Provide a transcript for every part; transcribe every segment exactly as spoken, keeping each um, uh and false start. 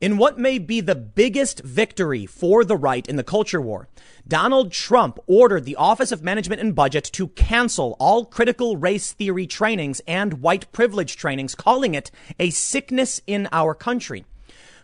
In what may be the biggest victory for the right in the culture war, Donald Trump ordered the Office of Management and Budget to cancel all critical race theory trainings and white privilege trainings, calling it a sickness in our country.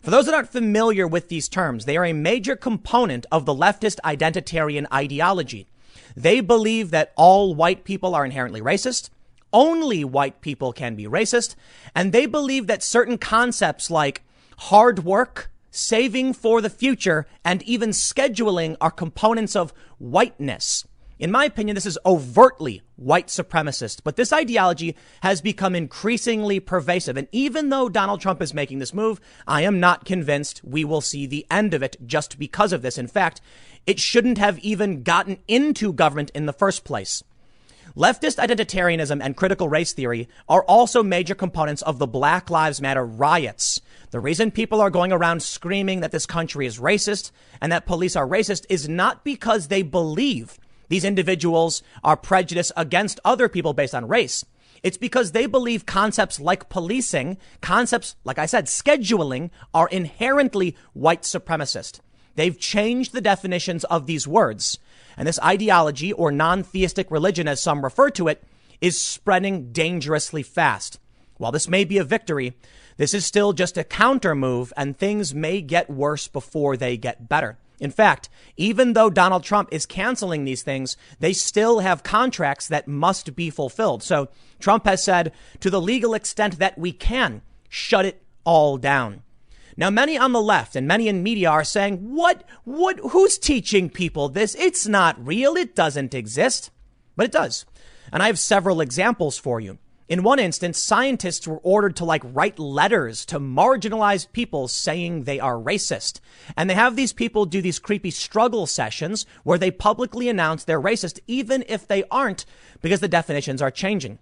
For those that aren't familiar with these terms, they are a major component of the leftist identitarian ideology. They believe that all white people are inherently racist. Only white people can be racist. And they believe that certain concepts like hard work, saving for the future, and even scheduling are components of whiteness. In my opinion, this is overtly white supremacist, but this ideology has become increasingly pervasive. And even though Donald Trump is making this move, I am not convinced we will see the end of it just because of this. In fact, it shouldn't have even gotten into government in the first place. Leftist identitarianism and critical race theory are also major components of the Black Lives Matter riots. The reason people are going around screaming that this country is racist and that police are racist is not because they believe these individuals are prejudiced against other people based on race. It's because they believe concepts like policing, concepts, like I said, scheduling, are inherently white supremacist. They've changed the definitions of these words. And this ideology, or non-theistic religion, as some refer to it, is spreading dangerously fast. While this may be a victory, this is still just a counter move, and things may get worse before they get better. In fact, even though Donald Trump is canceling these things, they still have contracts that must be fulfilled. So Trump has said, to the legal extent that we can, shut it all down. Now, many on the left and many in media are saying, what, what, who's teaching people this? It's not real. It doesn't exist. But it does. And I have several examples for you. In one instance, scientists were ordered to like write letters to marginalized people saying they are racist. And they have these people do these creepy struggle sessions where they publicly announce they're racist, even if they aren't, because the definitions are changing.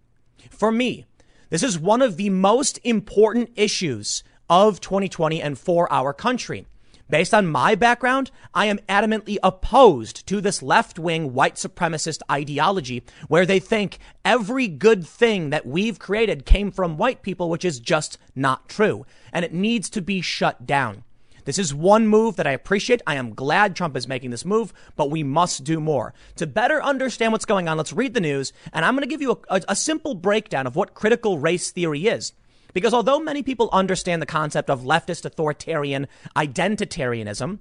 For me, this is one of the most important issues of twenty twenty and for our country. Based on my background, I am adamantly opposed to this left-wing white supremacist ideology where they think every good thing that we've created came from white people, which is just not true. And it needs to be shut down. This is one move that I appreciate. I am glad Trump is making this move, but we must do more. To better understand what's going on, let's read the news. And I'm going to give you a, a, a simple breakdown of what critical race theory is. Because although many people understand the concept of leftist authoritarian identitarianism,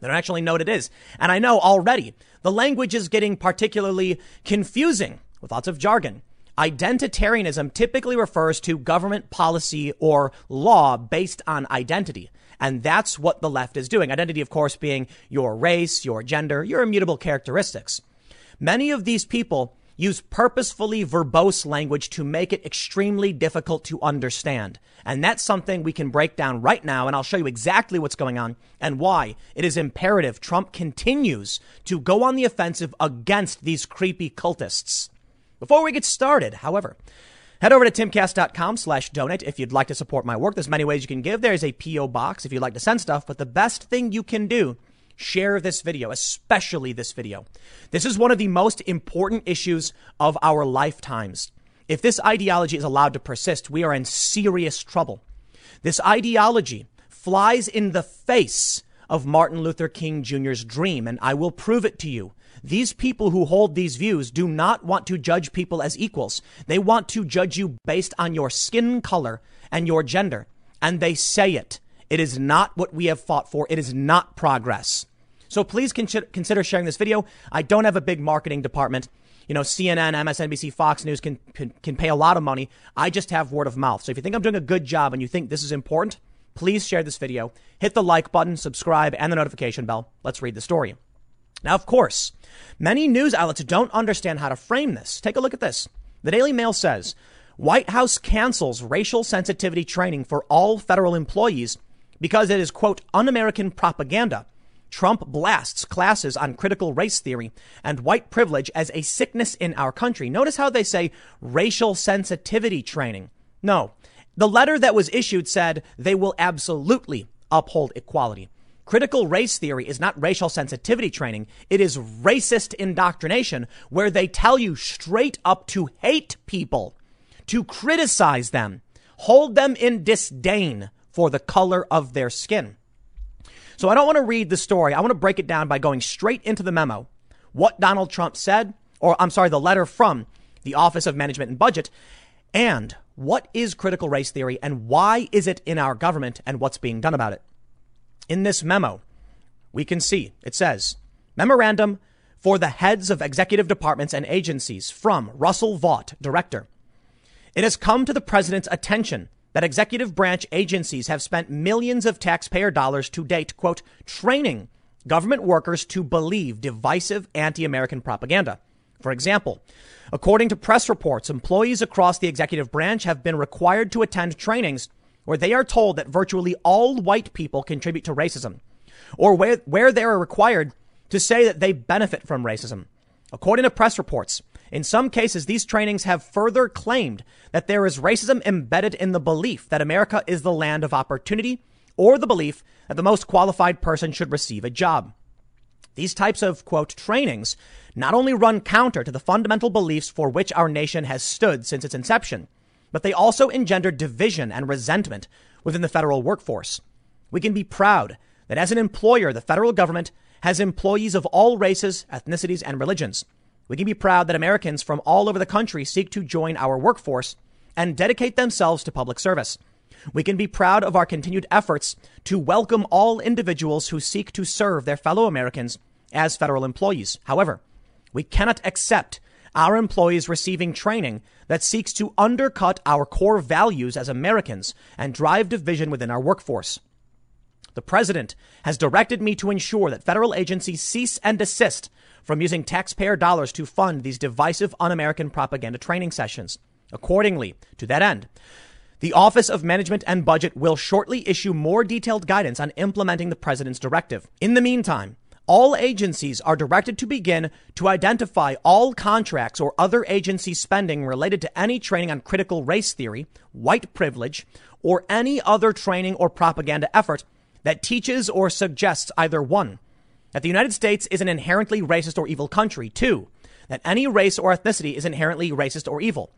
they don't actually know what it is. And I know already the language is getting particularly confusing with lots of jargon. Identitarianism typically refers to government policy or law based on identity. And that's what the left is doing. Identity, of course, being your race, your gender, your immutable characteristics. Many of these people use purposefully verbose language to make it extremely difficult to understand. And that's something we can break down right now. And I'll show you exactly what's going on and why it is imperative Trump continues to go on the offensive against these creepy cultists. Before we get started, however, head over to timcast dot com slash donate if you'd like to support my work. There's many ways you can give. There's a P O box if you'd like to send stuff. But the best thing you can do, share this video, especially this video. This is one of the most important issues of our lifetimes. If this ideology is allowed to persist, we are in serious trouble. This ideology flies in the face of Martin Luther King Junior's dream, and I will prove it to you. These people who hold these views do not want to judge people as equals. They want to judge you based on your skin color and your gender, and they say it. It is not what we have fought for. It is not progress. So please consider sharing this video. I don't have a big marketing department. You know, C N N, M S N B C, Fox News can, can can pay a lot of money. I just have word of mouth. So if you think I'm doing a good job and you think this is important, please share this video. Hit the like button, subscribe, and the notification bell. Let's read the story. Now, of course, many news outlets don't understand how to frame this. Take a look at this. The Daily Mail says, White House cancels racial sensitivity training for all federal employees because it is, quote, un-American propaganda. Trump blasts classes on critical race theory and white privilege as a sickness in our country. Notice how they say racial sensitivity training. No, the letter that was issued said they will absolutely uphold equality. Critical race theory is not racial sensitivity training. It is racist indoctrination where they tell you straight up to hate people, to criticize them, hold them in disdain for the color of their skin. So I don't want to read the story. I want to break it down by going straight into the memo, what Donald Trump said, or I'm sorry, the letter from the Office of Management and Budget, and what is critical race theory and why is it in our government and what's being done about it. In this memo, we can see it says memorandum for the heads of executive departments and agencies from Russell Vought, director. It has come to the president's attention that executive branch agencies have spent millions of taxpayer dollars to date, quote, training government workers to believe divisive anti-American propaganda. For example, according to press reports, employees across the executive branch have been required to attend trainings where they are told that virtually all white people contribute to racism, or where, where they are required to say that they benefit from racism. According to press reports, in some cases, these trainings have further claimed that there is racism embedded in the belief that America is the land of opportunity or the belief that the most qualified person should receive a job. These types of, quote, trainings not only run counter to the fundamental beliefs for which our nation has stood since its inception, but they also engender division and resentment within the federal workforce. We can be proud that as an employer, the federal government has employees of all races, ethnicities, and religions. We can be proud that Americans from all over the country seek to join our workforce and dedicate themselves to public service. We can be proud of our continued efforts to welcome all individuals who seek to serve their fellow Americans as federal employees. However, we cannot accept our employees receiving training that seeks to undercut our core values as Americans and drive division within our workforce. The president has directed me to ensure that federal agencies cease and desist from using taxpayer dollars to fund these divisive un-American propaganda training sessions. Accordingly, to that end, the Office of Management and Budget will shortly issue more detailed guidance on implementing the president's directive. In the meantime, all agencies are directed to begin to identify all contracts or other agency spending related to any training on critical race theory, white privilege, or any other training or propaganda effort that teaches or suggests either one, that the United States is an inherently racist or evil country, two, that any race or ethnicity is inherently racist or evil.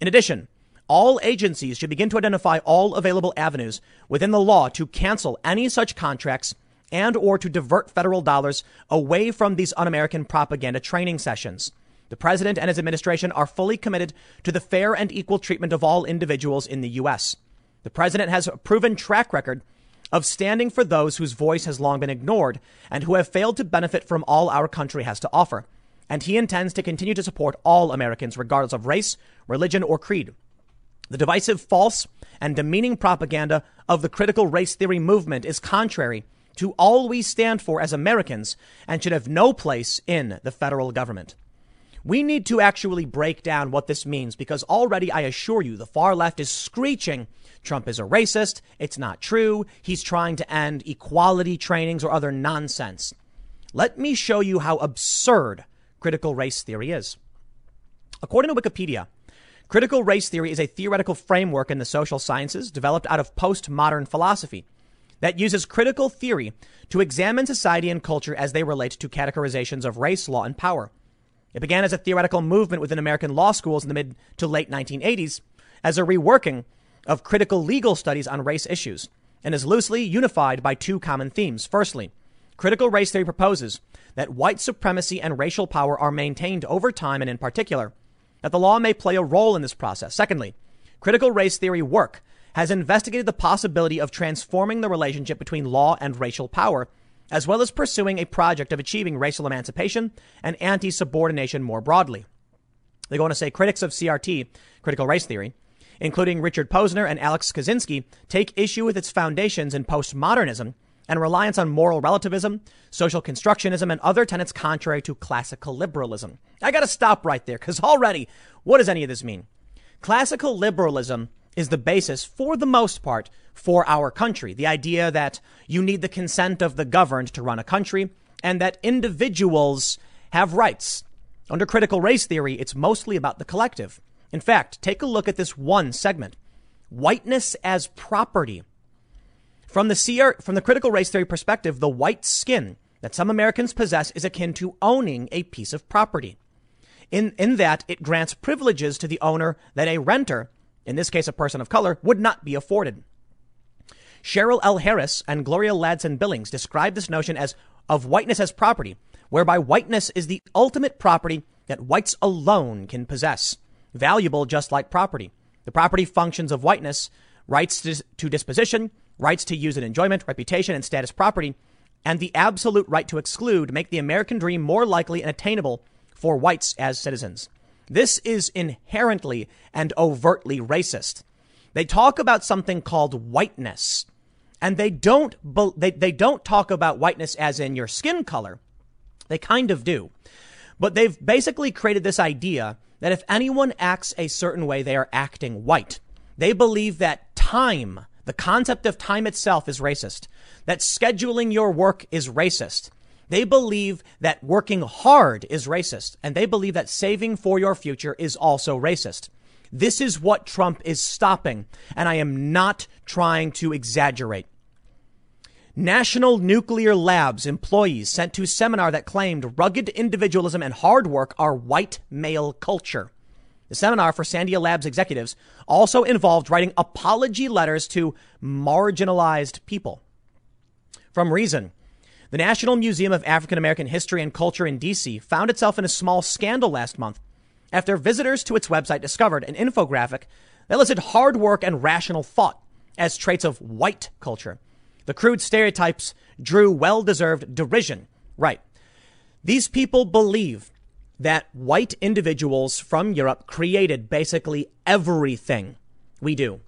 In addition, all agencies should begin to identify all available avenues within the law to cancel any such contracts and or to divert federal dollars away from these un-American propaganda training sessions. The president and his administration are fully committed to the fair and equal treatment of all individuals in the U S. The president has a proven track record of standing for those whose voice has long been ignored and who have failed to benefit from all our country has to offer. And he intends to continue to support all Americans, regardless of race, religion, or creed. The divisive, false, and demeaning propaganda of the critical race theory movement is contrary to all we stand for as Americans and should have no place in the federal government. We need to actually break down what this means, because already, I assure you, the far left is screeching, Trump is a racist. It's not true. He's trying to end equality trainings or other nonsense. Let me show you how absurd critical race theory is. According to Wikipedia, critical race theory is a theoretical framework in the social sciences developed out of postmodern philosophy that uses critical theory to examine society and culture as they relate to categorizations of race, law, and power. It began as a theoretical movement within American law schools in the mid to late nineteen eighties as a reworking of critical legal studies on race issues, and is loosely unified by two common themes. Firstly, critical race theory proposes that white supremacy and racial power are maintained over time, and in particular, that the law may play a role in this process. Secondly, critical race theory work has investigated the possibility of transforming the relationship between law and racial power, as well as pursuing a project of achieving racial emancipation and anti-subordination more broadly. They go on to say critics of C R T, critical race theory, including Richard Posner and Alex Kaczynski, take issue with its foundations in postmodernism and reliance on moral relativism, social constructionism, and other tenets contrary to classical liberalism. I got to stop right there, because already, what does any of this mean? Classical liberalism is the basis, for the most part, for our country. The idea that you need the consent of the governed to run a country and that individuals have rights. Under critical race theory, it's mostly about the collective. In fact, take a look at this one segment, whiteness as property. From the C R, from the critical race theory perspective, the white skin that some Americans possess is akin to owning a piece of property in, in that it grants privileges to the owner that a renter, in this case, a person of color, would not be afforded. Cheryl L. Harris and Gloria Ladson Billings describe this notion as of whiteness as property, whereby whiteness is the ultimate property that whites alone can possess, valuable just like property. The property functions of whiteness, rights to disposition, rights to use and enjoyment, reputation and status property, and the absolute right to exclude make the American dream more likely and attainable for whites as citizens. This is inherently and overtly racist. They talk about something called whiteness, and they don't they, they don't talk about whiteness as in your skin color. They kind of do. But they've basically created this idea that if anyone acts a certain way, they are acting white. They believe that time, the concept of time itself, is racist, that scheduling your work is racist. They believe that working hard is racist, and they believe that saving for your future is also racist. This is what Trump is stopping, and I am not trying to exaggerate. National Nuclear Labs employees sent to seminar that claimed rugged individualism and hard work are white male culture. The seminar for Sandia Labs executives also involved writing apology letters to marginalized people. From Reason, the National Museum of African American History and Culture in D C found itself in a small scandal last month after visitors to its website discovered an infographic that listed hard work and rational thought as traits of white culture. The crude stereotypes drew well-deserved derision. Right. These people believe that white individuals from Europe created basically everything we do,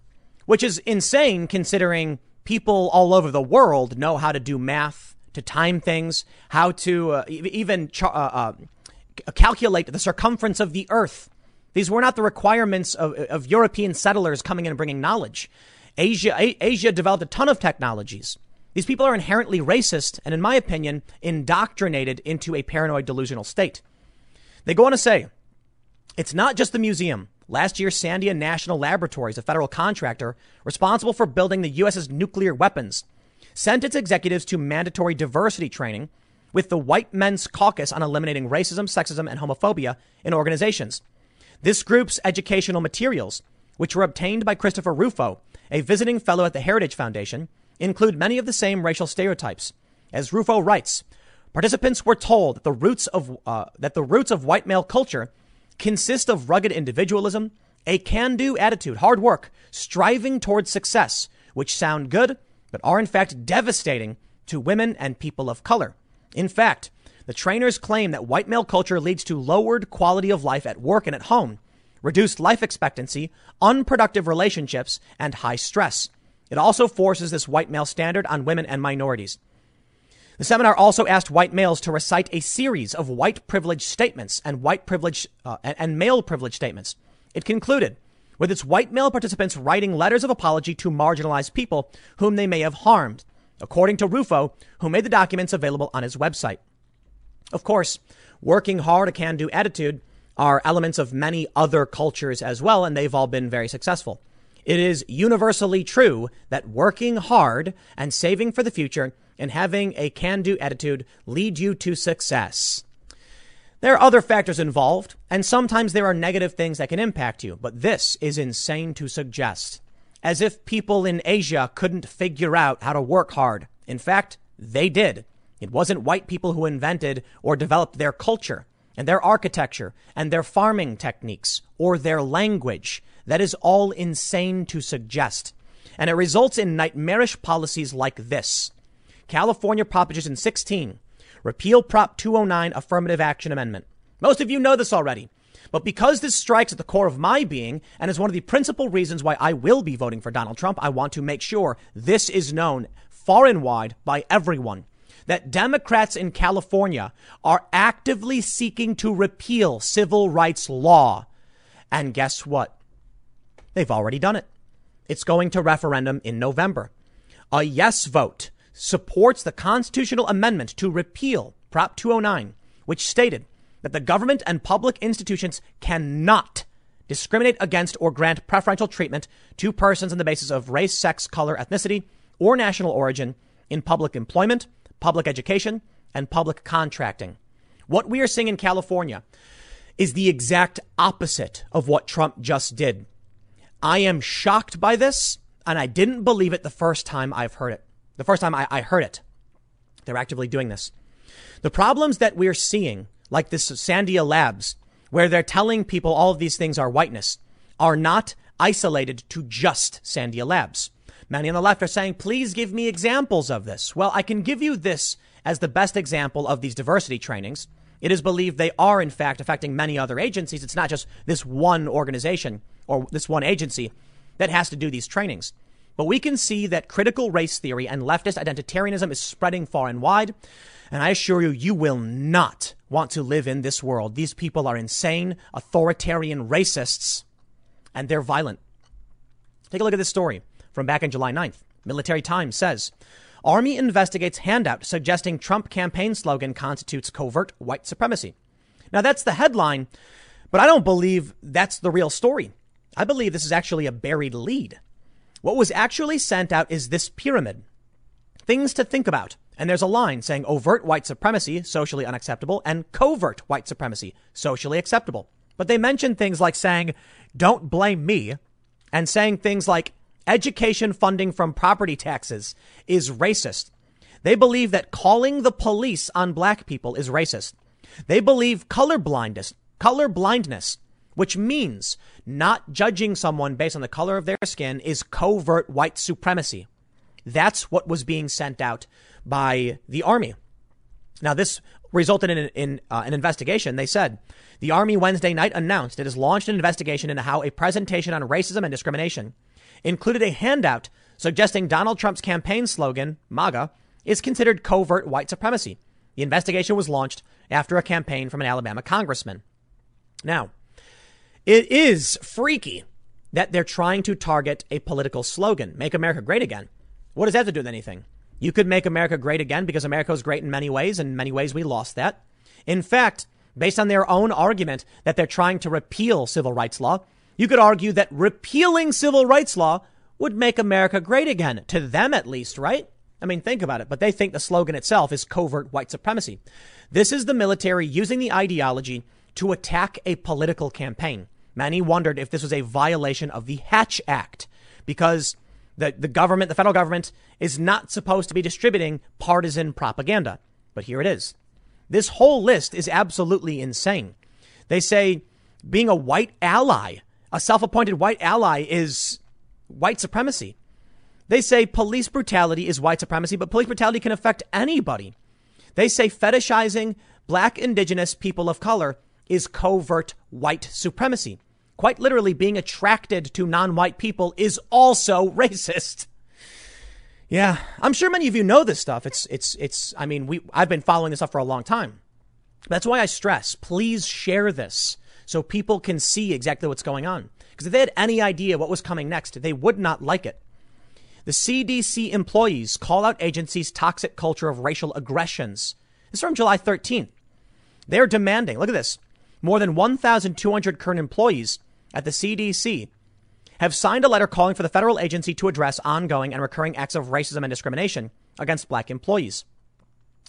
which is insane considering people all over the world know how to do math, to time things, how to uh, even ch- uh, uh, calculate the circumference of the earth. These were not the requirements of, of European settlers coming in and bringing knowledge. Asia, a- Asia developed a ton of technologies. These people are inherently racist and, in my opinion, indoctrinated into a paranoid delusional state. They go on to say, it's not just the museum. Last year, Sandia National Laboratories, a federal contractor responsible for building the U S's nuclear weapons, sent its executives to mandatory diversity training with the White Men's Caucus on eliminating racism, sexism, and homophobia in organizations. This group's educational materials, which were obtained by Christopher Rufo, a visiting fellow at the Heritage Foundation, include many of the same racial stereotypes. As Rufo writes, participants were told that the roots of uh, that the roots of white male culture consist of rugged individualism, a can-do attitude, hard work, striving towards success, which sound good, but are in fact devastating to women and people of color. In fact, the trainers claim that white male culture leads to lowered quality of life at work and at home, reduced life expectancy, unproductive relationships, and high stress. It also forces this white male standard on women and minorities. The seminar also asked white males to recite a series of white privilege statements and white privilege uh, and male privilege statements. It concluded with its white male participants writing letters of apology to marginalized people whom they may have harmed, according to Rufo, who made the documents available on his website. Of course, working hard, a can-do attitude are elements of many other cultures as well, and they've all been very successful. It is universally true that working hard and saving for the future and having a can-do attitude lead you to success. There are other factors involved, and sometimes there are negative things that can impact you, but this is insane to suggest. As if people in Asia couldn't figure out how to work hard. In fact, they did. It wasn't white people who invented or developed their culture and their architecture and their farming techniques or their language. That is all insane to suggest. And it results in nightmarish policies like this. California Proposition sixteen, repeal Prop two oh nine Affirmative Action Amendment. Most of you know this already, but because this strikes at the core of my being and is one of the principal reasons why I will be voting for Donald Trump, I want to make sure this is known far and wide by everyone, that Democrats in California are actively seeking to repeal civil rights law. And guess what? They've already done it. It's going to referendum in November. A yes vote supports the constitutional amendment to repeal Prop two oh nine, which stated that the government and public institutions cannot discriminate against or grant preferential treatment to persons on the basis of race, sex, color, ethnicity, or national origin in public employment, public education, and public contracting. What we are seeing in California is the exact opposite of what Trump just did. I am shocked by this. And I didn't believe it the first time I've heard it. The first time I, I heard it. They're actively doing this. The problems that we're seeing, like this Sandia Labs, where they're telling people all of these things are whiteness, are not isolated to just Sandia Labs. Many on the left are saying, please give me examples of this. Well, I can give you this as the best example of these diversity trainings. It is believed they are, in fact, affecting many other agencies. It's not just this one organization or this one agency that has to do these trainings. But we can see that critical race theory and leftist identitarianism is spreading far and wide. And I assure you, you will not want to live in this world. These people are insane, authoritarian racists, and they're violent. Take a look at this story from back on July ninth. Military Times says, Army investigates handout suggesting Trump campaign slogan constitutes covert white supremacy. Now, that's the headline, but I don't believe that's the real story. I believe this is actually a buried lead. What was actually sent out is this pyramid. Things to think about. And there's a line saying overt white supremacy, socially unacceptable, and covert white supremacy, socially acceptable. But they mentioned things like saying, don't blame me, and saying things like, education funding from property taxes is racist. They believe that calling the police on black people is racist. They believe color blindness, color blindness, which means not judging someone based on the color of their skin is covert white supremacy. That's what was being sent out by the Army. Now, this resulted in, in uh, an investigation. They said the Army Wednesday night announced it has launched an investigation into how a presentation on racism and discrimination included a handout suggesting Donald Trump's campaign slogan, MAGA, is considered covert white supremacy. The investigation was launched after a campaign from an Alabama congressman. Now, it is freaky that they're trying to target a political slogan, Make America Great Again. What does that have to do with anything? You could make America great again because America was great in many ways, and in many ways we lost that. In fact, based on their own argument that they're trying to repeal civil rights law, you could argue that repealing civil rights law would make America great again, to them at least, right? I mean, think about it. But they think the slogan itself is covert white supremacy. This is the military using the ideology to attack a political campaign. Many wondered if this was a violation of the Hatch Act, because the, the government, the federal government, is not supposed to be distributing partisan propaganda. But here it is. This whole list is absolutely insane. They say being a white ally, a self-appointed white ally, is white supremacy. They say police brutality is white supremacy, but police brutality can affect anybody. They say fetishizing black, indigenous people of color is covert white supremacy. Quite literally, being attracted to non-white people is also racist. Yeah, I'm sure many of you know this stuff. It's it's it's I mean, we I've been following this up for a long time. That's why I stress, please share this, so people can see exactly what's going on. Because if they had any idea what was coming next, they would not like it. The C D C employees call out agency's toxic culture of racial aggressions. This is from July thirteenth. They're demanding, look at this, more than one thousand two hundred current employees at the C D C have signed a letter calling for the federal agency to address ongoing and recurring acts of racism and discrimination against black employees.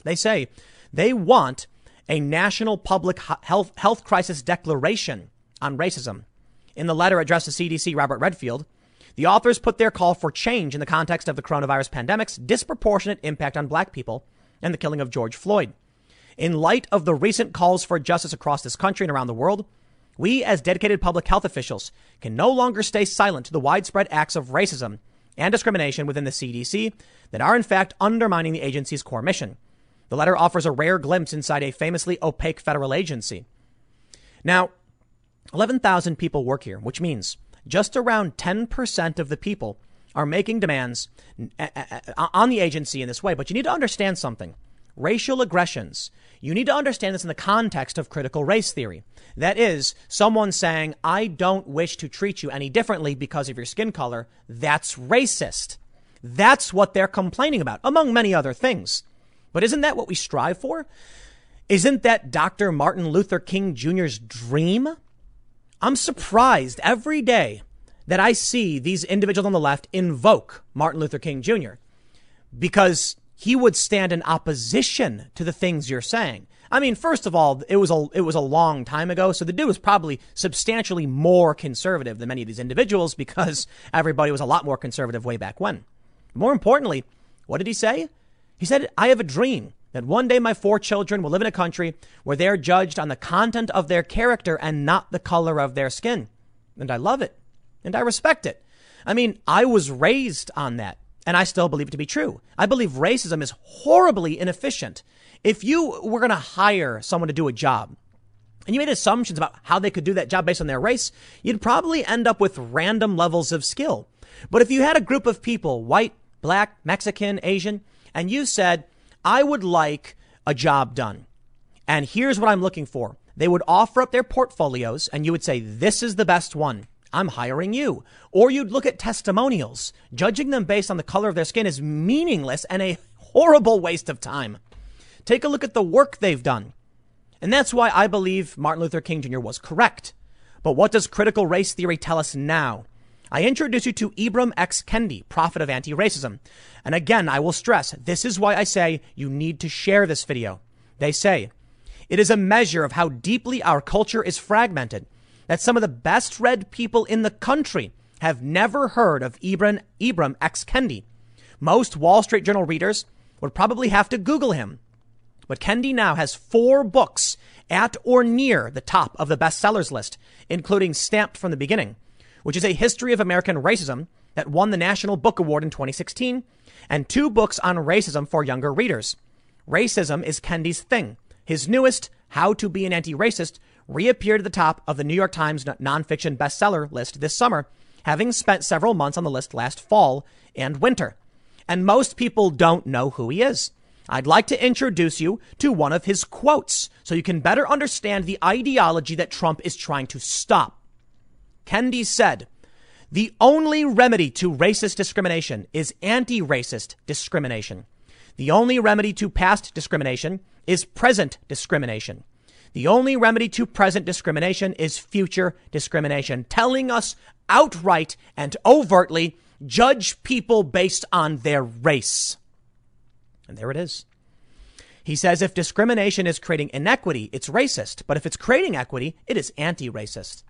They say they want a national public health health crisis declaration on racism. In the letter addressed to C D C Robert Redfield, the authors put their call for change in the context of the coronavirus pandemic's disproportionate impact on black people and the killing of George Floyd. In light of the recent calls for justice across this country and around the world, we as dedicated public health officials can no longer stay silent to the widespread acts of racism and discrimination within the C D C that are in fact undermining the agency's core mission. The letter offers a rare glimpse inside a famously opaque federal agency. Now, eleven thousand people work here, which means just around ten percent of the people are making demands on the agency in this way. But you need to understand something. Racial aggressions. You need to understand this in the context of critical race theory. That is, someone saying, I don't wish to treat you any differently because of your skin color. That's racist. That's what they're complaining about, among many other things. But isn't that what we strive for? Isn't that Doctor Martin Luther King Junior's dream? I'm surprised every day that I see these individuals on the left invoke Martin Luther King Junior because he would stand in opposition to the things you're saying. I mean, first of all, it was a it was a long time ago, so the dude was probably substantially more conservative than many of these individuals because everybody was a lot more conservative way back when. More importantly, what did he say? He said, "I have a dream that one day my four children will live in a country where they're judged on the content of their character and not the color of their skin." And I love it. And I respect it. I mean, I was raised on that, and I still believe it to be true. I believe racism is horribly inefficient. If you were going to hire someone to do a job and you made assumptions about how they could do that job based on their race, you'd probably end up with random levels of skill. But if you had a group of people, white, black, Mexican, Asian, and you said, I would like a job done, and here's what I'm looking for. They would offer up their portfolios and you would say, this is the best one. I'm hiring you. Or you'd look at testimonials. Judging them based on the color of their skin is meaningless and a horrible waste of time. Take a look at the work they've done. And that's why I believe Martin Luther King Junior was correct. But what does critical race theory tell us now? I introduce you to Ibram X. Kendi, prophet of anti-racism. And again, I will stress, this is why I say you need to share this video. They say, it is a measure of how deeply our culture is fragmented that some of the best read people in the country have never heard of Ibram, Ibram X. Kendi. Most Wall Street Journal readers would probably have to Google him. But Kendi now has four books at or near the top of the bestsellers list, including Stamped from the Beginning, which is a history of American racism that won the National Book Award in twenty sixteen, and two books on racism for younger readers. Racism is Kendi's thing. His newest, How to Be an Anti-Racist, reappeared at the top of the New York Times nonfiction bestseller list this summer, having spent several months on the list last fall and winter. And most people don't know who he is. I'd like to introduce you to one of his quotes so you can better understand the ideology that Trump is trying to stop. Kendi said, the only remedy to racist discrimination is anti-racist discrimination. The only remedy to past discrimination is present discrimination. The only remedy to present discrimination is future discrimination, telling us outright and overtly judge people based on their race. And there it is. He says, if discrimination is creating inequity, it's racist. But if it's creating equity, it is anti-racist.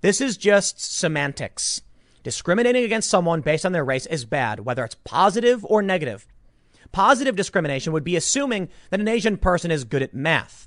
This is just semantics. Discriminating against someone based on their race is bad, whether it's positive or negative. Positive discrimination would be assuming that an Asian person is good at math.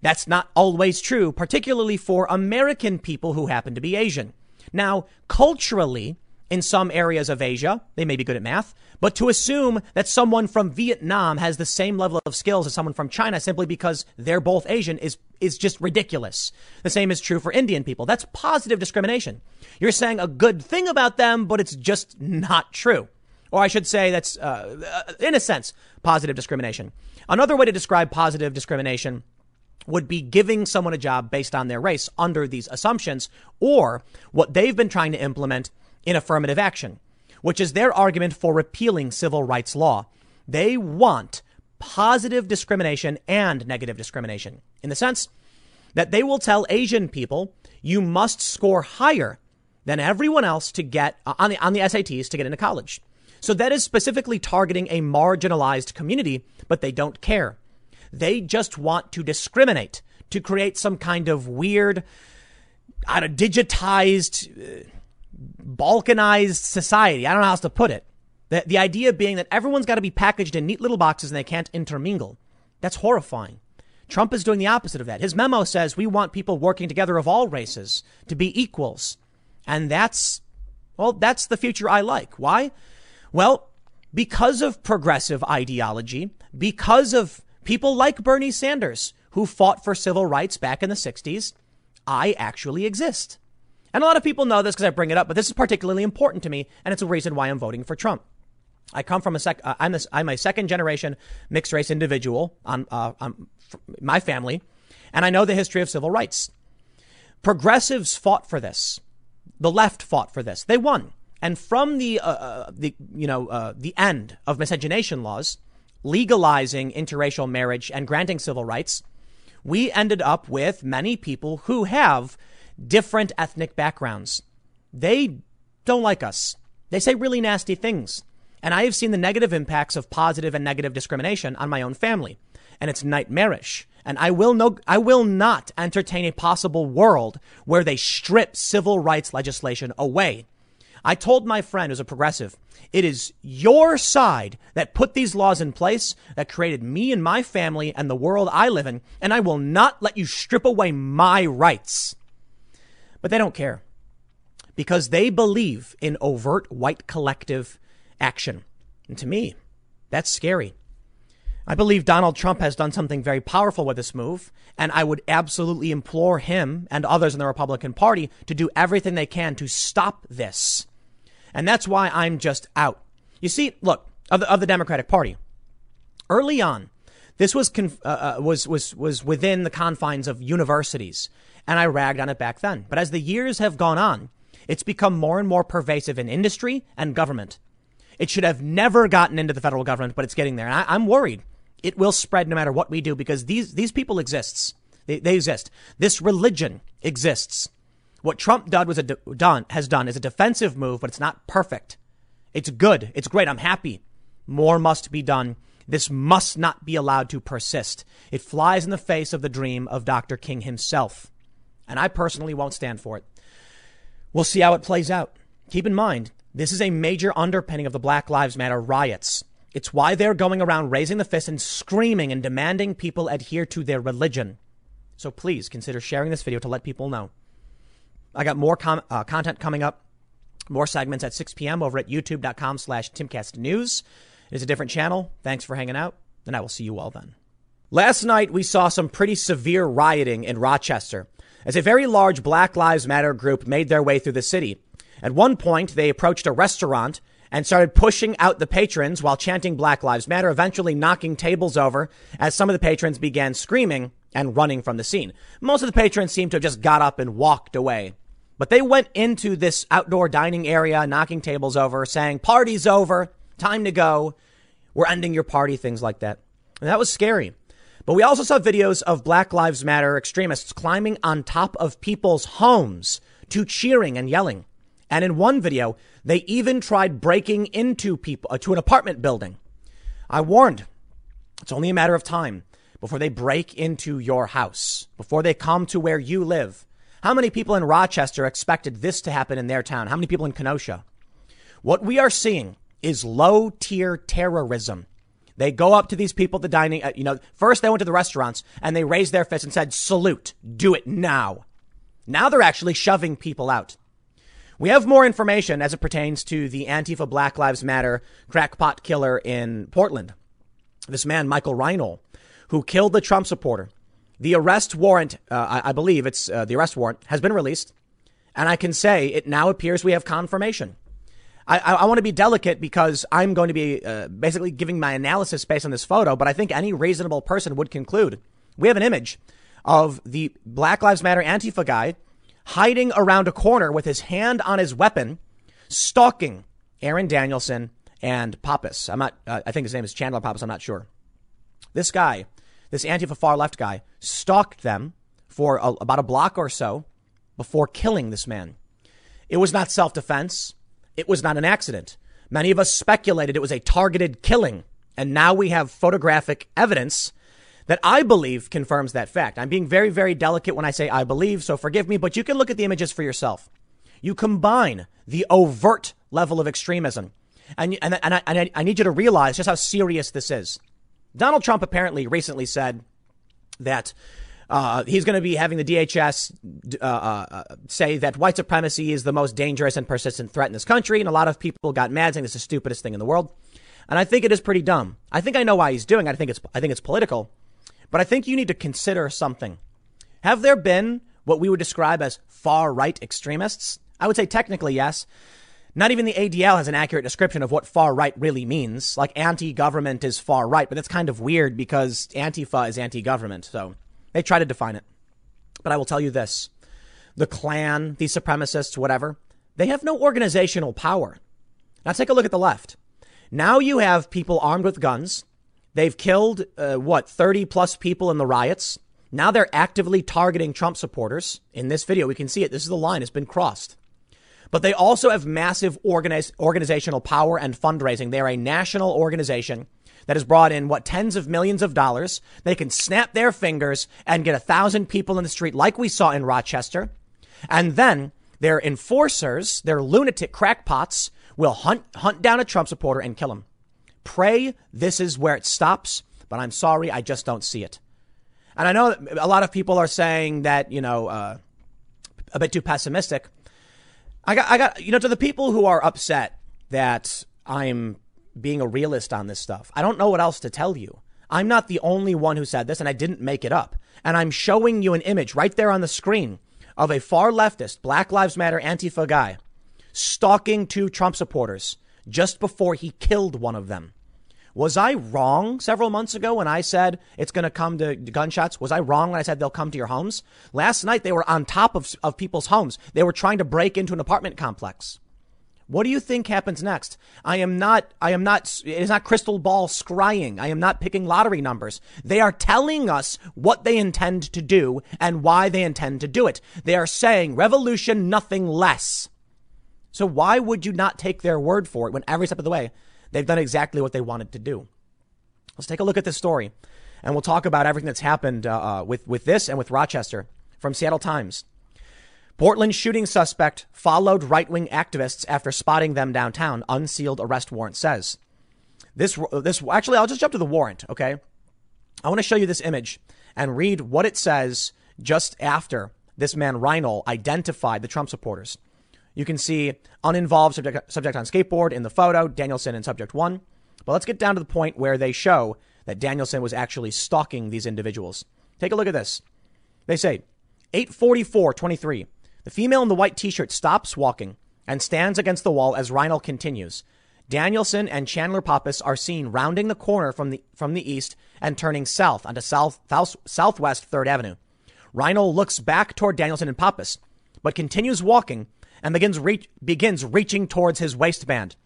That's not always true, particularly for American people who happen to be Asian. Now, culturally, in some areas of Asia, they may be good at math, but to assume that someone from Vietnam has the same level of skills as someone from China simply because they're both Asian is is just ridiculous. The same is true for Indian people. That's positive discrimination. You're saying a good thing about them, but it's just not true. Or I should say that's, uh, in a sense, positive discrimination. Another way to describe positive discrimination would be giving someone a job based on their race under these assumptions, or what they've been trying to implement in affirmative action, which is their argument for repealing civil rights law. They want positive discrimination and negative discrimination in the sense that they will tell Asian people, you must score higher than everyone else to get on the, on the S A Ts to get into college. So that is specifically targeting a marginalized community, but they don't care. They just want to discriminate, to create some kind of weird, out of digitized, uh, balkanized society. I don't know how else to put it. The, the idea being that everyone's got to be packaged in neat little boxes and they can't intermingle. That's horrifying. Trump is doing the opposite of that. His memo says we want people working together of all races to be equals. And that's, well, that's the future I like. Why? Well, because of progressive ideology, because of people like Bernie Sanders, who fought for civil rights back in the sixties, I actually exist. And a lot of people know this because I bring it up, but this is particularly important to me, and it's a reason why I'm voting for Trump. I come from a sec. Uh, I'm, a, I'm a second generation mixed race individual on, uh, on f- my family, and I know the history of civil rights. Progressives fought for this. The left fought for this. They won. And from the uh, the you know uh, the end of miscegenation laws, legalizing interracial marriage and granting civil rights, we ended up with many people who have different ethnic backgrounds. They don't like us. They say really nasty things. And I have seen the negative impacts of positive and negative discrimination on my own family. And it's nightmarish. And I will no, I will not entertain a possible world where they strip civil rights legislation away. I told my friend who's a progressive, it is your side that put these laws in place that created me and my family and the world I live in. And I will not let you strip away my rights. But they don't care because they believe in overt white collective action. And to me, that's scary. I believe Donald Trump has done something very powerful with this move, and I would absolutely implore him and others in the Republican Party to do everything they can to stop this. And that's why I'm just out. You see, look, of the, of the Democratic Party, early on, this was conf- uh, was was was within the confines of universities, and I ragged on it back then. But as the years have gone on, it's become more and more pervasive in industry and government. It should have never gotten into the federal government, but it's getting there. And I, I'm worried. It will spread no matter what we do, because these these people exists. They, they exist. This religion exists. What Trump did was a de- done has done is a defensive move, but it's not perfect. It's good. It's great. I'm happy. More must be done. This must not be allowed to persist. It flies in the face of the dream of Doctor King himself. And I personally won't stand for it. We'll see how it plays out. Keep in mind, this is a major underpinning of the Black Lives Matter riots. It's why they're going around raising the fist and screaming and demanding people adhere to their religion. So please consider sharing this video to let people know. I got more com- uh, content coming up, more segments at six p.m. over at youtube dot com slash Tim Cast News. It's a different channel. Thanks for hanging out, and I will see you all then. Last night, we saw some pretty severe rioting in Rochester as a very large Black Lives Matter group made their way through the city. At one point, they approached a restaurant and started pushing out the patrons while chanting Black Lives Matter, eventually knocking tables over as some of the patrons began screaming and running from the scene. Most of the patrons seemed to have just got up and walked away, but they went into this outdoor dining area, knocking tables over, saying, "Party's over, time to go, we're ending your party," things like that. And that was scary. But we also saw videos of Black Lives Matter extremists climbing on top of people's homes to cheering and yelling. And in one video, they even tried breaking into people uh, to an apartment building. I warned, it's only a matter of time before they break into your house, before they come to where you live. How many people in Rochester expected this to happen in their town? How many people in Kenosha? What we are seeing is low tier terrorism. They go up to these people at the dining, uh, you know, first they went to the restaurants and they raised their fists and said, "Salute, do it now." Now they're actually shoving people out. We have more information as it pertains to the Antifa Black Lives Matter crackpot killer in Portland. This man, Michael Reinoehl, who killed the Trump supporter. The arrest warrant, uh, I, I believe it's uh, the arrest warrant, has been released. And I can say it now appears we have confirmation. I, I, I want to be delicate because I'm going to be uh, basically giving my analysis based on this photo. But I think any reasonable person would conclude we have an image of the Black Lives Matter Antifa guy hiding around a corner with his hand on his weapon, stalking Aaron Danielson and Pappas. I'm not uh, I think his name is Chandler Pappas. I'm not sure. This guy, this Antifa far left guy, stalked them for a, about a block or so before killing this man. It was not self-defense. It was not an accident. Many of us speculated it was a targeted killing. And now we have photographic evidence that I believe confirms that fact. I'm being very, very delicate when I say I believe, so forgive me, but you can look at the images for yourself. You combine the overt level of extremism, and and and I, and I need you to realize just how serious this is. Donald Trump apparently recently said that uh, he's going to be having the D H S uh, uh, say that white supremacy is the most dangerous and persistent threat in this country, and a lot of people got mad saying this is the stupidest thing in the world. And I think it is pretty dumb. I think I know why he's doing it. I think it's I think it's political. But I think you need to consider something. Have there been what we would describe as far right extremists? I would say technically, yes. Not even the A D L has an accurate description of what far right really means. Like anti-government is far right, but that's kind of weird because Antifa is anti-government. So they try to define it. But I will tell you this. The Klan, the supremacists, whatever, they have no organizational power. Now take a look at the left. Now you have people armed with guns. They've killed, uh, what, thirty plus people in the riots. Now they're actively targeting Trump supporters. In this video, we can see it. This is the line. It's been crossed. But they also have massive organize, organizational power and fundraising. They are a national organization that has brought in, what, tens of millions of dollars. They can snap their fingers and get a thousand people in the street like we saw in Rochester. And then their enforcers, their lunatic crackpots, will hunt hunt down a Trump supporter and kill him. Pray this is where it stops. But I'm sorry, I just don't see it. And I know that a lot of people are saying that, you know, uh, a bit too pessimistic. I got I got, you know, to the people who are upset that I'm being a realist on this stuff, I don't know what else to tell you. I'm not the only one who said this, and I didn't make it up. And I'm showing you an image right there on the screen of a far leftist Black Lives Matter Antifa guy stalking two Trump supporters just before he killed one of them. Was I wrong several months ago when I said it's going to come to gunshots? Was I wrong when I said they'll come to your homes? Last night, they were on top of, of people's homes. They were trying to break into an apartment complex. What do you think happens next? I am not I am not. It is not crystal ball scrying. I am not picking lottery numbers. They are telling us what they intend to do and why they intend to do it. They are saying revolution, nothing less. So why would you not take their word for it when every step of the way they've done exactly what they wanted to do? Let's take a look at this story, and we'll talk about everything that's happened uh, with, with this and with Rochester. From Seattle Times: Portland shooting suspect followed right-wing activists after spotting them downtown. Unsealed arrest warrant says. This, this actually, I'll just jump to the warrant, okay? I want to show you this image and read what it says just after this man Reinoehl identified the Trump supporters. You can see uninvolved subject, subject on skateboard in the photo, Danielson in subject one. But let's get down to the point where they show that Danielson was actually stalking these individuals. Take a look at this. They say eight forty-four twenty-three. The female in the white T-shirt stops walking and stands against the wall as Reinoehl continues. Danielson and Chandler Pappas are seen rounding the corner from the from the east and turning south onto South, South Southwest third Avenue. Reinoehl looks back toward Danielson and Pappas, but continues walking and begins reach, begins reaching towards his waistband.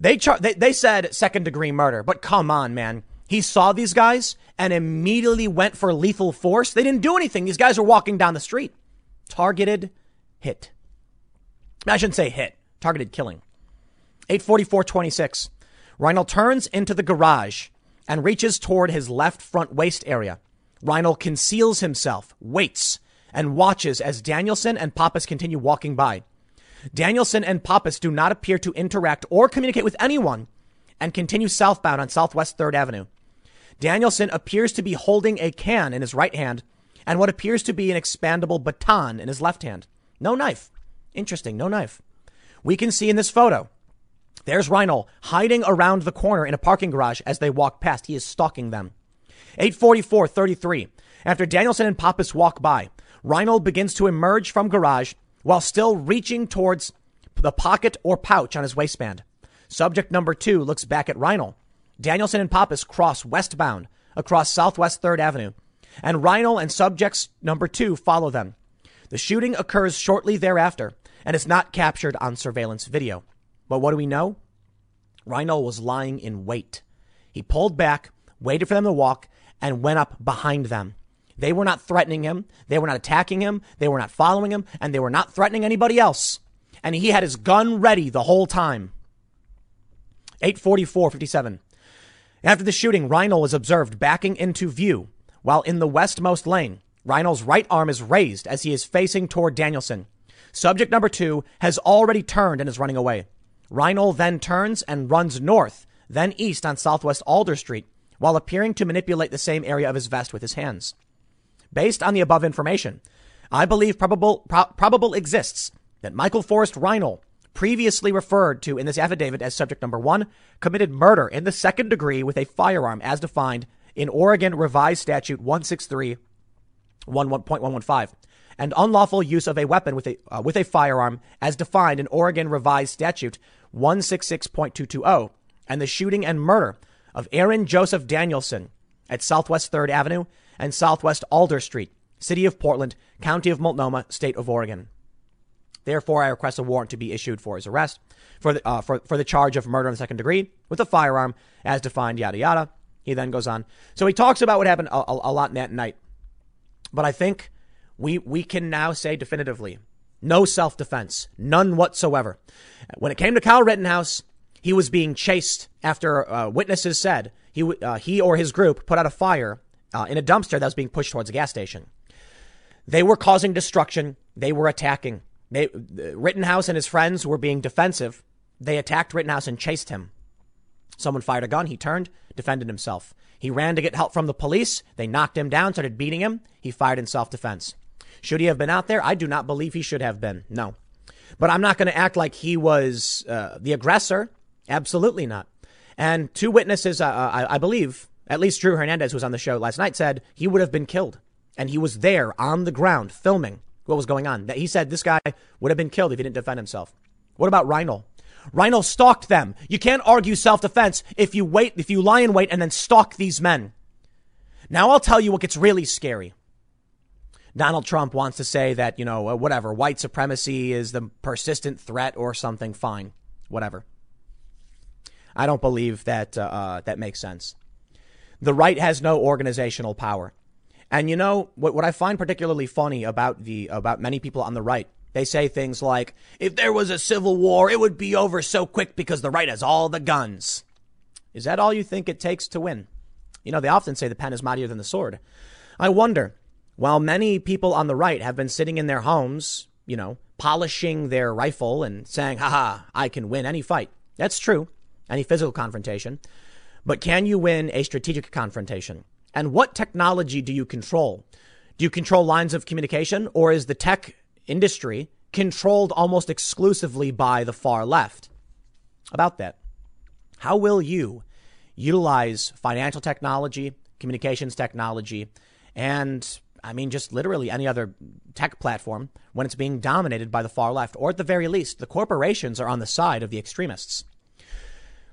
They, char- they they said second degree murder, but come on, man. He saw these guys and immediately went for lethal force. They didn't do anything. These guys are walking down the street. Targeted hit. I shouldn't say hit. Targeted killing. eight forty-four twenty-six. Reinoehl turns into the garage and reaches toward his left front waist area. Reinoehl conceals himself, waits, and watches as Danielson and Pappas continue walking by. Danielson and Pappas do not appear to interact or communicate with anyone and continue southbound on Southwest third Avenue. Danielson appears to be holding a can in his right hand and what appears to be an expandable baton in his left hand. No knife. Interesting. No knife. We can see in this photo, there's Reinoehl hiding around the corner in a parking garage as they walk past. He is stalking them. eight forty-four thirty-three. After Danielson and Pappas walk by, Reinoehl begins to emerge from garage while still reaching towards the pocket or pouch on his waistband. Subject number two looks back at Reinoehl. Danielson and Pappas cross westbound across Southwest third Avenue, and Reinoehl and subjects number two follow them. The shooting occurs shortly thereafter and is not captured on surveillance video. But what do we know? Reinoehl was lying in wait. He pulled back, waited for them to walk, and went up behind them. They were not threatening him. They were not attacking him. They were not following him, and they were not threatening anybody else. And he had his gun ready the whole time. eight forty-four fifty-seven. After the shooting, Reinoehl is observed backing into view while in the westmost lane. Reinohl's right arm is raised as he is facing toward Danielson. Subject number two has already turned and is running away. Reinoehl then turns and runs north, then east on Southwest Alder Street, while appearing to manipulate the same area of his vest with his hands. Based on the above information, I believe probable pro- probable exists that Michael Forrest Reinoehl, previously referred to in this affidavit as subject number one, committed murder in the second degree with a firearm as defined in Oregon Revised Statute one sixty-three point one fifteen and unlawful use of a weapon with a uh, with a firearm as defined in Oregon Revised Statute one sixty-six point two twenty and the shooting and murder of Aaron Joseph Danielson at Southwest third Avenue and Southwest Alder Street, City of Portland, County of Multnomah, State of Oregon. Therefore, I request a warrant to be issued for his arrest for the, uh, for, for the charge of murder in the second degree with a firearm as defined, yada, yada. He then goes on. So he talks about what happened a, a, a lot that night. But I think we we can now say definitively No self-defense, none whatsoever. When it came to Kyle Rittenhouse, he was being chased after uh, witnesses said he uh, he or his group put out a fire uh, in a dumpster that was being pushed towards a gas station. They were causing destruction. They were attacking. They, Rittenhouse and his friends were being defensive. They attacked Rittenhouse and chased him. Someone fired a gun. He turned, defended himself. He ran to get help from the police. They knocked him down, started beating him. He fired in self-defense. Should he have been out there? I do not believe he should have been. No, but I'm not going to act like he was uh, the aggressor. Absolutely not. And two witnesses, uh, I, I believe, at least Drew Hernandez, who was on the show last night, said he would have been killed. And he was there on the ground filming what was going on. That he said this guy would have been killed if he didn't defend himself. What about Reinoehl? Reinoehl stalked them. You can't argue self-defense if you wait, if you lie in wait and then stalk these men. Now, I'll tell you what gets really scary. Donald Trump wants to say that, you know, whatever, white supremacy is the persistent threat or something. Fine, whatever. I don't believe that uh, that makes sense. The right has no organizational power. And, you know, what, what I find particularly funny about the about many people on the right, they say things like, if there was a civil war, it would be over so quick because the right has all the guns. Is that all you think it takes to win? You know, they often say the pen is mightier than the sword. I wonder, while many people on the right have been sitting in their homes, you know, polishing their rifle and saying, haha, I can win any fight. That's true. Any physical confrontation. But can you win a strategic confrontation? And what technology do you control? Do you control lines of communication, or is the tech industry controlled almost exclusively by the far left? About that, how will you utilize financial technology, communications technology, and I mean, just literally any other tech platform when it's being dominated by the far left, or at the very least, the corporations are on the side of the extremists?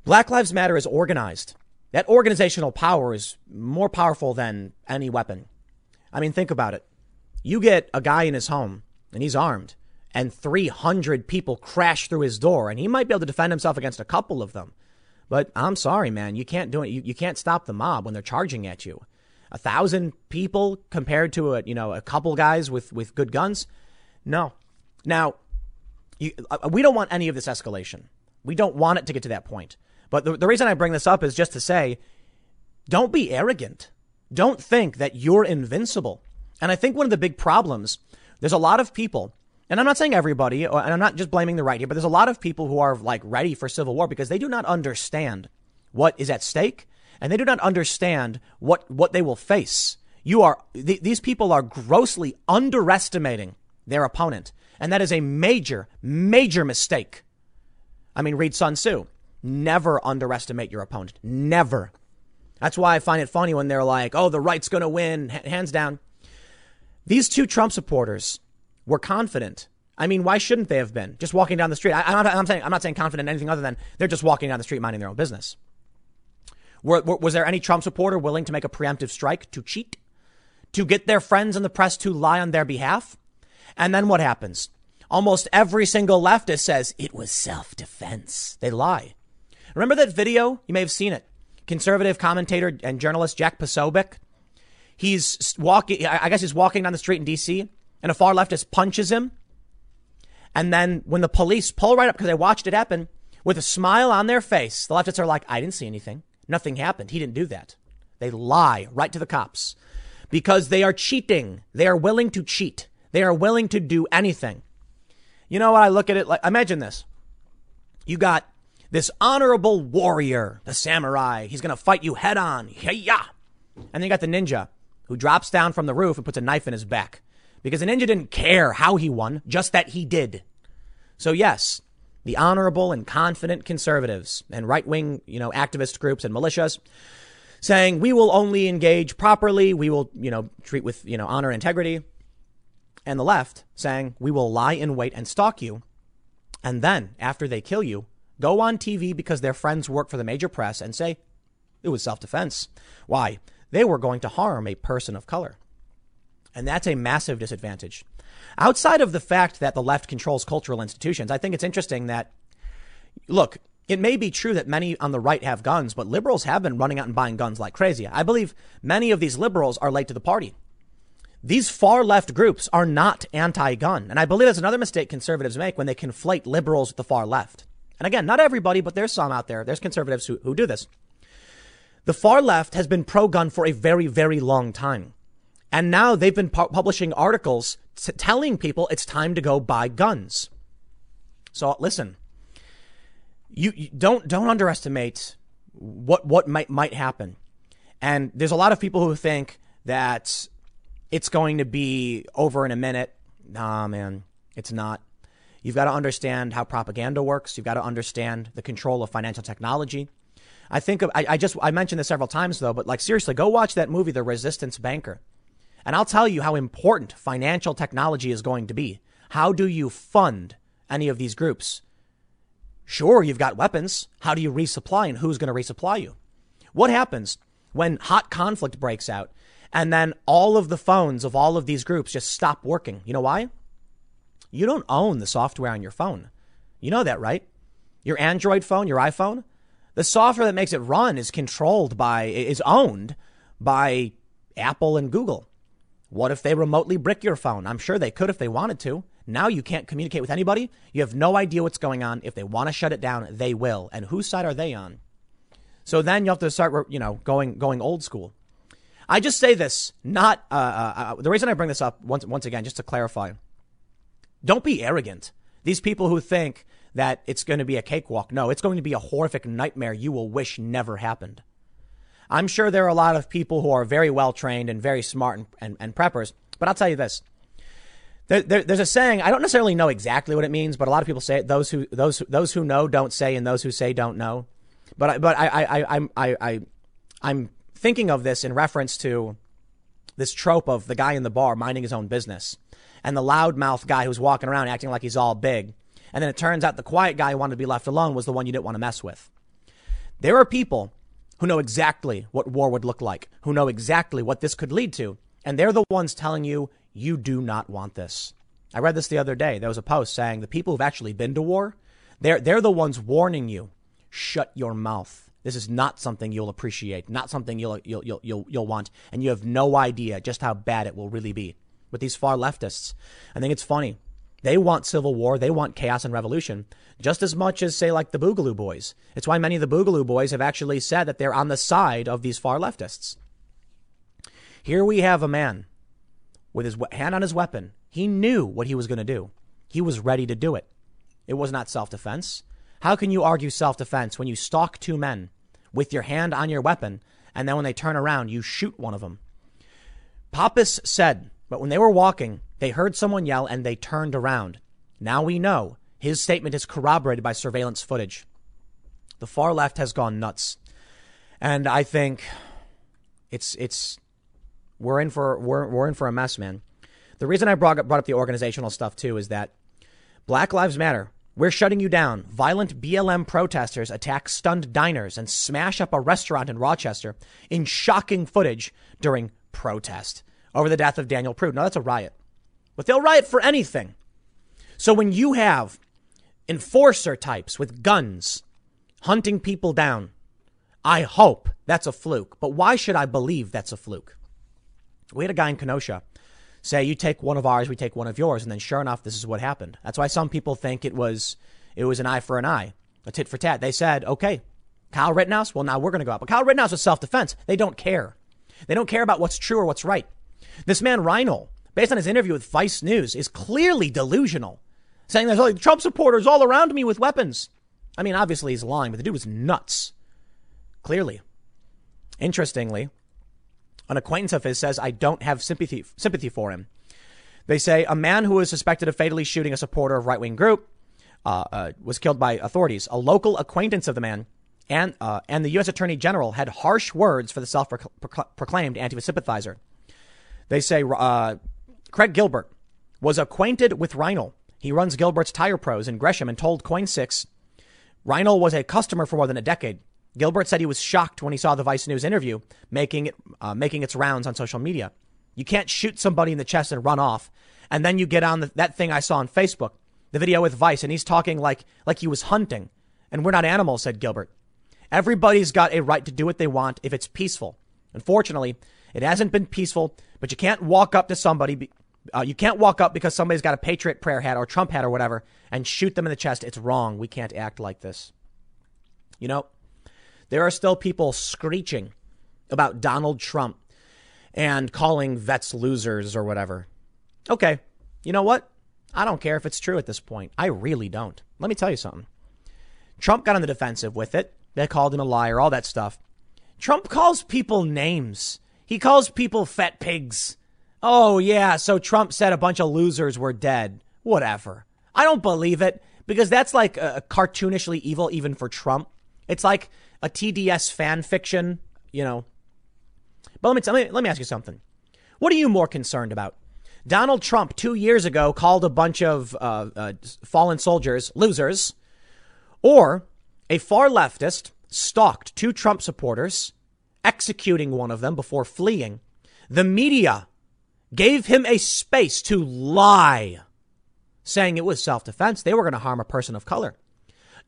Black Lives Matter is organized. That organizational power is more powerful than any weapon. I mean, think about it. You get a guy in his home and he's armed and three hundred people crash through his door, and he might be able to defend himself against a couple of them. But I'm sorry, man, you can't do it. You, you can't stop the mob when they're charging at you. A thousand people compared to a, you know, a couple guys with with good guns. No. Now, you, we don't want any of this escalation. We don't want it to get to that point. But the, the reason I bring this up is just to say, don't be arrogant. Don't think that you're invincible. And I think one of the big problems, there's a lot of people, and I'm not saying everybody, or, and I'm not just blaming the right here, but there's a lot of people who are like ready for civil war because they do not understand what is at stake, and they do not understand what what they will face. You are th- these people are grossly underestimating their opponent. And that is a major, major mistake. I mean, read Sun Tzu. Never underestimate your opponent. Never. That's why I find it funny when they're like, oh, the right's going to win, H- hands down. These two Trump supporters were confident. I mean, why shouldn't they have been? Just walking down the street. I, I'm, not, I'm, saying, I'm not saying confident in anything other than they're just walking down the street minding their own business. Were, were, was there any Trump supporter willing to make a preemptive strike, to cheat, to get their friends in the press to lie on their behalf? And then what happens? Almost every single leftist says it was self-defense. They lie. Remember that video? You may have seen it. Conservative commentator and journalist Jack Posobiec. He's walking. I guess he's walking down the street in D C and a far leftist punches him. And then when the police pull right up, because they watched it happen, with a smile on their face, the leftists are like, I didn't see anything. Nothing happened. He didn't do that. They lie right to the cops because they are cheating. They are willing to cheat. They are willing to do anything. You know what? I look at it like, imagine this. You got this honorable warrior, the samurai. He's going to fight you head on. Yeah. And then you got the ninja who drops down from the roof and puts a knife in his back because the ninja didn't care how he won, just that he did. So, yes, the honorable and confident conservatives and right wing, you know, activist groups and militias saying we will only engage properly. We will, you know, treat with, you know, honor and integrity. And the left saying, we will lie in wait and stalk you. And then after they kill you, go on T V because their friends work for the major press and say it was self-defense. Why? They were going to harm a person of color. And that's a massive disadvantage. Outside of the fact that the left controls cultural institutions, I think it's interesting that, look, it may be true that many on the right have guns, but liberals have been running out and buying guns like crazy. I believe many of these liberals are late to the party. These far left groups are not anti-gun. And I believe that's another mistake conservatives make when they conflate liberals with the far left. And again, not everybody, but there's some out there. There's conservatives who, who do this. The far left has been pro-gun for a very, very long time. And now they've been pu- publishing articles t- telling people it's time to go buy guns. So listen, you, you don't don't underestimate what what might might happen. And there's a lot of people who think that it's going to be over in a minute. Nah, man, it's not. You've got to understand how propaganda works. You've got to understand the control of financial technology. I think of, I, I just I mentioned this several times, though, but like, seriously, go watch that movie, The Resistance Banker. And I'll tell you how important financial technology is going to be. How do you fund any of these groups? Sure, you've got weapons. How do you resupply, and who's going to resupply you? What happens when hot conflict breaks out and then all of the phones of all of these groups just stop working? You know why? You don't own the software on your phone. You know that, right? Your Android phone, your iPhone, the software that makes it run is controlled by, is owned by Apple and Google. What if they remotely brick your phone? I'm sure they could if they wanted to. Now you can't communicate with anybody. You have no idea what's going on. If they want to shut it down, they will. And whose side are they on? So then you have to start, you know, going going old school. I just say this, not uh, uh, the reason I bring this up once once again, just to clarify. Don't be arrogant. These people who think that it's going to be a cakewalk. No, it's going to be a horrific nightmare you will wish never happened. I'm sure there are a lot of people who are very well trained and very smart and, and, and preppers. But I'll tell you this. There, there, there's a saying. I don't necessarily know exactly what it means, but a lot of people say it. Those who those those who know don't say, and those who say don't know. But I, but I, I, I, I, I I'm thinking of this in reference to this trope of the guy in the bar minding his own business and the loudmouth guy who's walking around acting like he's all big. And then it turns out the quiet guy who wanted to be left alone was the one you didn't want to mess with. There are people who know exactly what war would look like, who know exactly what this could lead to. And they're the ones telling you, you do not want this. I read this the other day. There was a post saying the people who've actually been to war, they're, they're the ones warning you, shut your mouth. This is not something you'll appreciate, not something you'll, you'll, you'll, you'll, you'll want. And you have no idea just how bad it will really be with these far leftists. I think it's funny. They want civil war. They want chaos and revolution just as much as, say, like the Boogaloo Boys. It's why many of the Boogaloo Boys have actually said that they're on the side of these far leftists. Here we have a man with his hand on his weapon. He knew what he was going to do. He was ready to do it. It was not self-defense. How can you argue self-defense when you stalk two men with your hand on your weapon and then when they turn around, you shoot one of them? Pappas said, but when they were walking, they heard someone yell and they turned around. Now we know his statement is corroborated by surveillance footage. The far left has gone nuts. And I think it's it's we're in for we're, we're in for a mess, man. The reason I brought up, brought up the organizational stuff, too, is that Black Lives Matter. We're shutting you down. Violent B L M protesters attack stunned diners and smash up a restaurant in Rochester in shocking footage during protest over the death of Daniel Prude. Now, that's a riot. But they'll riot for anything. So when you have enforcer types with guns hunting people down, I hope that's a fluke. But why should I believe that's a fluke? We had a guy in Kenosha say, you take one of ours, we take one of yours. And then sure enough, this is what happened. That's why some people think it was it was an eye for an eye, a tit for tat. They said, OK, Kyle Rittenhouse. Well, now we're going to go out. But Kyle Rittenhouse was self-defense. They don't care. They don't care about what's true or what's right. This man, Reinoehl, based on his interview with Vice News, is clearly delusional, saying there's like Trump supporters all around me with weapons. I mean, obviously he's lying, but the dude was nuts. Clearly. Interestingly, an acquaintance of his says, I don't have sympathy, sympathy for him. They say a man who was suspected of fatally shooting a supporter of right-wing group uh, uh, was killed by authorities. A local acquaintance of the man and uh, and the U S Attorney General had harsh words for the self-proclaimed anti-sympathizer. They say uh, Craig Gilbert was acquainted with Reinoehl. He runs Gilbert's Tire Pros in Gresham and told Coin six Reinoehl was a customer for more than a decade. Gilbert said he was shocked when he saw the Vice News interview making it uh, making its rounds on social media. You can't shoot somebody in the chest and run off. And then you get on the, that thing I saw on Facebook, the video with Vice, and he's talking like like he was hunting. And we're not animals, said Gilbert. Everybody's got a right to do what they want if it's peaceful. Unfortunately, it hasn't been peaceful, but you can't walk up to somebody. Uh, you can't walk up because somebody's got a Patriot prayer hat or Trump hat or whatever and shoot them in the chest. It's wrong. We can't act like this. You know, there are still people screeching about Donald Trump and calling vets losers or whatever. OK, you know what? I don't care if it's true at this point. I really don't. Let me tell you something. Trump got on the defensive with it. They called him a liar, all that stuff. Trump calls people names. He calls people fat pigs. Oh, yeah. So Trump said a bunch of losers were dead. Whatever. I don't believe it because that's like a cartoonishly evil even for Trump. It's like a T D S fan fiction, you know. But let me, tell, let me let me ask you something. What are you more concerned about? Donald Trump two years ago called a bunch of uh, uh, fallen soldiers losers, or a far leftist stalked two Trump supporters, executing one of them before fleeing. The media gave him a space to lie, saying it was self-defense. They were going to harm a person of color.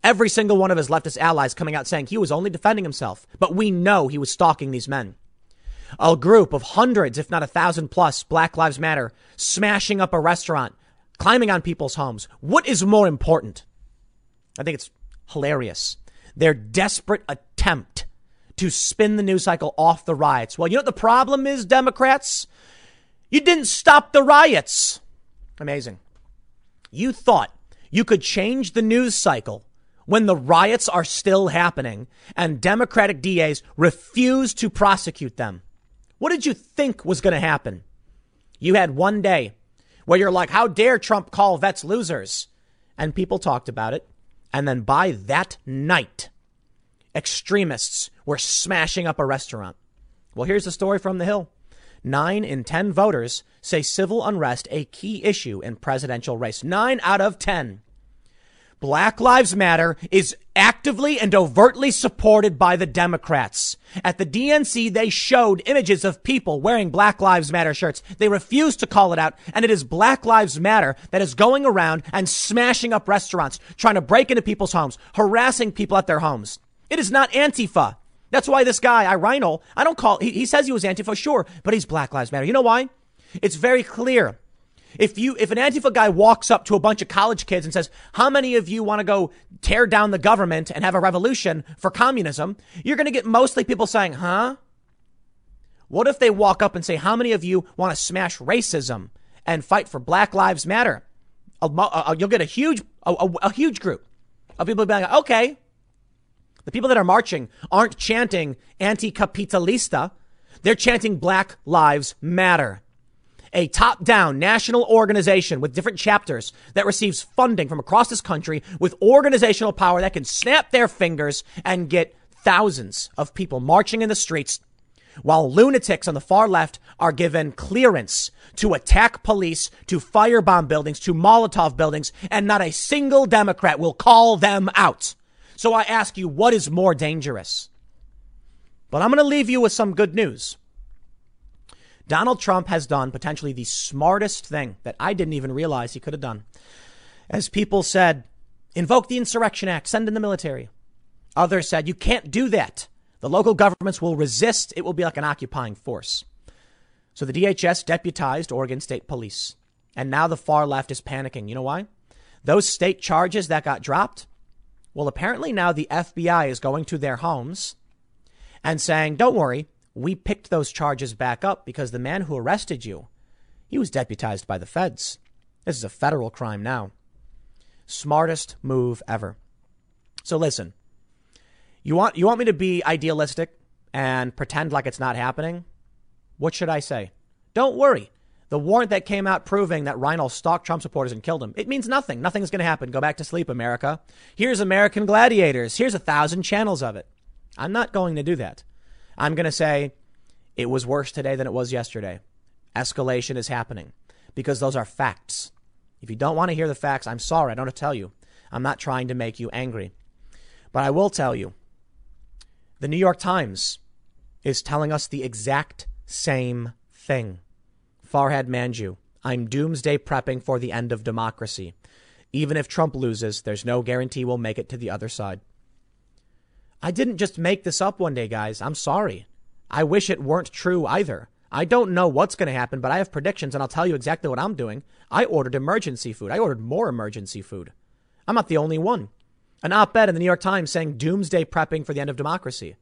Every single one of his leftist allies coming out saying he was only defending himself. But we know he was stalking these men. A group of hundreds, if not a thousand plus, Black Lives Matter, smashing up a restaurant, climbing on people's homes. What is more important? I think it's hilarious. Their desperate attempt to spin the news cycle off the riots. Well, you know what the problem is, Democrats? You didn't stop the riots. Amazing. You thought you could change the news cycle when the riots are still happening and Democratic D As refuse to prosecute them. What did you think was going to happen? You had one day where you're like, how dare Trump call vets losers? And people talked about it. And then by that night, extremists were smashing up a restaurant. Well, here's the story from The Hill. Nine in ten voters say civil unrest a key issue in presidential race. Nine out of ten. Black Lives Matter is actively and overtly supported by the Democrats. At the D N C, they showed images of people wearing Black Lives Matter shirts. They refused to call it out. And it is Black Lives Matter that is going around and smashing up restaurants, trying to break into people's homes, harassing people at their homes. It is not Antifa. That's why this guy, I Reinoehl, I don't call, he, he says he was Antifa, sure, but he's Black Lives Matter. You know why? It's very clear. If you, if an Antifa guy walks up to a bunch of college kids and says, how many of you want to go tear down the government and have a revolution for communism? You're going to get mostly people saying, huh? What if they walk up and say, how many of you want to smash racism and fight for Black Lives Matter? A, a, you'll get a huge, a, a, a huge group of people being like, okay. The people that are marching aren't chanting anti-capitalista. They're chanting Black Lives Matter. A top-down national organization with different chapters that receives funding from across this country with organizational power that can snap their fingers and get thousands of people marching in the streets while lunatics on the far left are given clearance to attack police, to firebomb buildings, to Molotov buildings, and not a single Democrat will call them out. So I ask you, what is more dangerous? But I'm going to leave you with some good news. Donald Trump has done potentially the smartest thing that I didn't even realize he could have done. As people said, invoke the Insurrection Act, send in the military. Others said, you can't do that. The local governments will resist. It will be like an occupying force. So the D H S deputized Oregon State Police. And now the far left is panicking. You know why? Those state charges that got dropped. Well, apparently now the F B I is going to their homes and saying, don't worry. We picked those charges back up because the man who arrested you, he was deputized by the feds. This is a federal crime now. Smartest move ever. So listen, you want you want me to be idealistic and pretend like it's not happening? What should I say? Don't worry. The warrant that came out proving that Reinoehl stalked Trump supporters and killed him. It means nothing. Nothing's going to happen. Go back to sleep, America. Here's American Gladiators. Here's a thousand channels of it. I'm not going to do that. I'm going to say it was worse today than it was yesterday. Escalation is happening because those are facts. If you don't want to hear the facts, I'm sorry. I don't have to tell you. I'm not trying to make you angry, but I will tell you. The New York Times is telling us the exact same thing. Farhad Manjoo, I'm doomsday prepping for the end of democracy. Even if Trump loses, there's no guarantee we'll make it to the other side. I didn't just make this up one day, guys. I'm sorry. I wish it weren't true either. I don't know what's going to happen, but I have predictions and I'll tell you exactly what I'm doing. I ordered emergency food. I ordered more emergency food. I'm not the only one. An op-ed in the New York Times saying doomsday prepping for the end of democracy.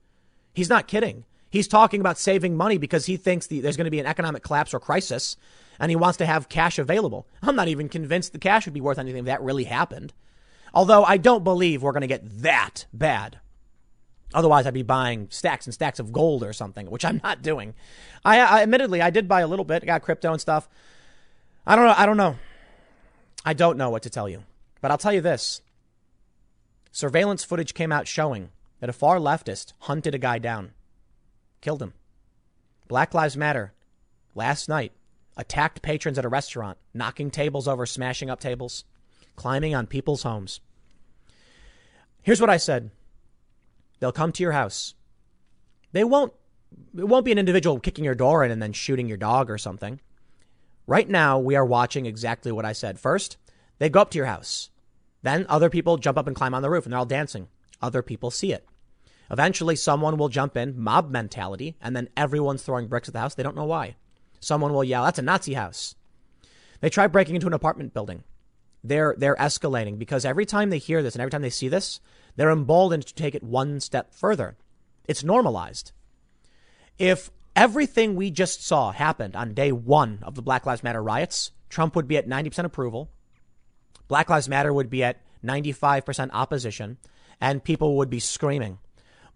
He's not kidding. He's talking about saving money because he thinks the, there's going to be an economic collapse or crisis and he wants to have cash available. I'm not even convinced the cash would be worth anything if that really happened. Although I don't believe we're going to get that bad. Otherwise, I'd be buying stacks and stacks of gold or something, which I'm not doing. I, I admittedly, I did buy a little bit. I got crypto and stuff. I don't know. I don't know. I don't know what to tell you, but I'll tell you this. Surveillance footage came out showing that a far leftist hunted a guy down, killed him. Black Lives Matter last night attacked patrons at a restaurant, knocking tables over, smashing up tables, climbing on people's homes. Here's what I said. They'll come to your house. They won't. It won't be an individual kicking your door in and then shooting your dog or something. Right now, we are watching exactly what I said. First, they go up to your house. Then other people jump up and climb on the roof and they're all dancing. Other people see it. Eventually, someone will jump in, mob mentality, and then everyone's throwing bricks at the house. They don't know why. Someone will yell, that's a Nazi house. They try breaking into an apartment building. They're they're escalating because every time they hear this and every time they see this, they're emboldened to take it one step further. It's normalized. If everything we just saw happened on day one of the Black Lives Matter riots, Trump would be at ninety percent approval. Black Lives Matter would be at ninety-five percent opposition and people would be screaming.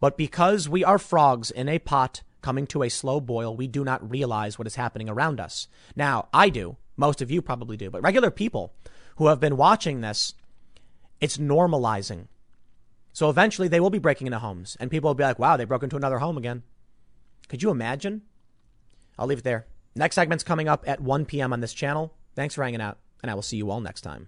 But because we are frogs in a pot coming to a slow boil, we do not realize what is happening around us. Now, I do. Most of you probably do. But regular people who have been watching this, it's normalizing. So eventually they will be breaking into homes and people will be like, wow, they broke into another home again. Could you imagine? I'll leave it there. Next segment's coming up at one p.m. on this channel. Thanks for hanging out and I will see you all next time.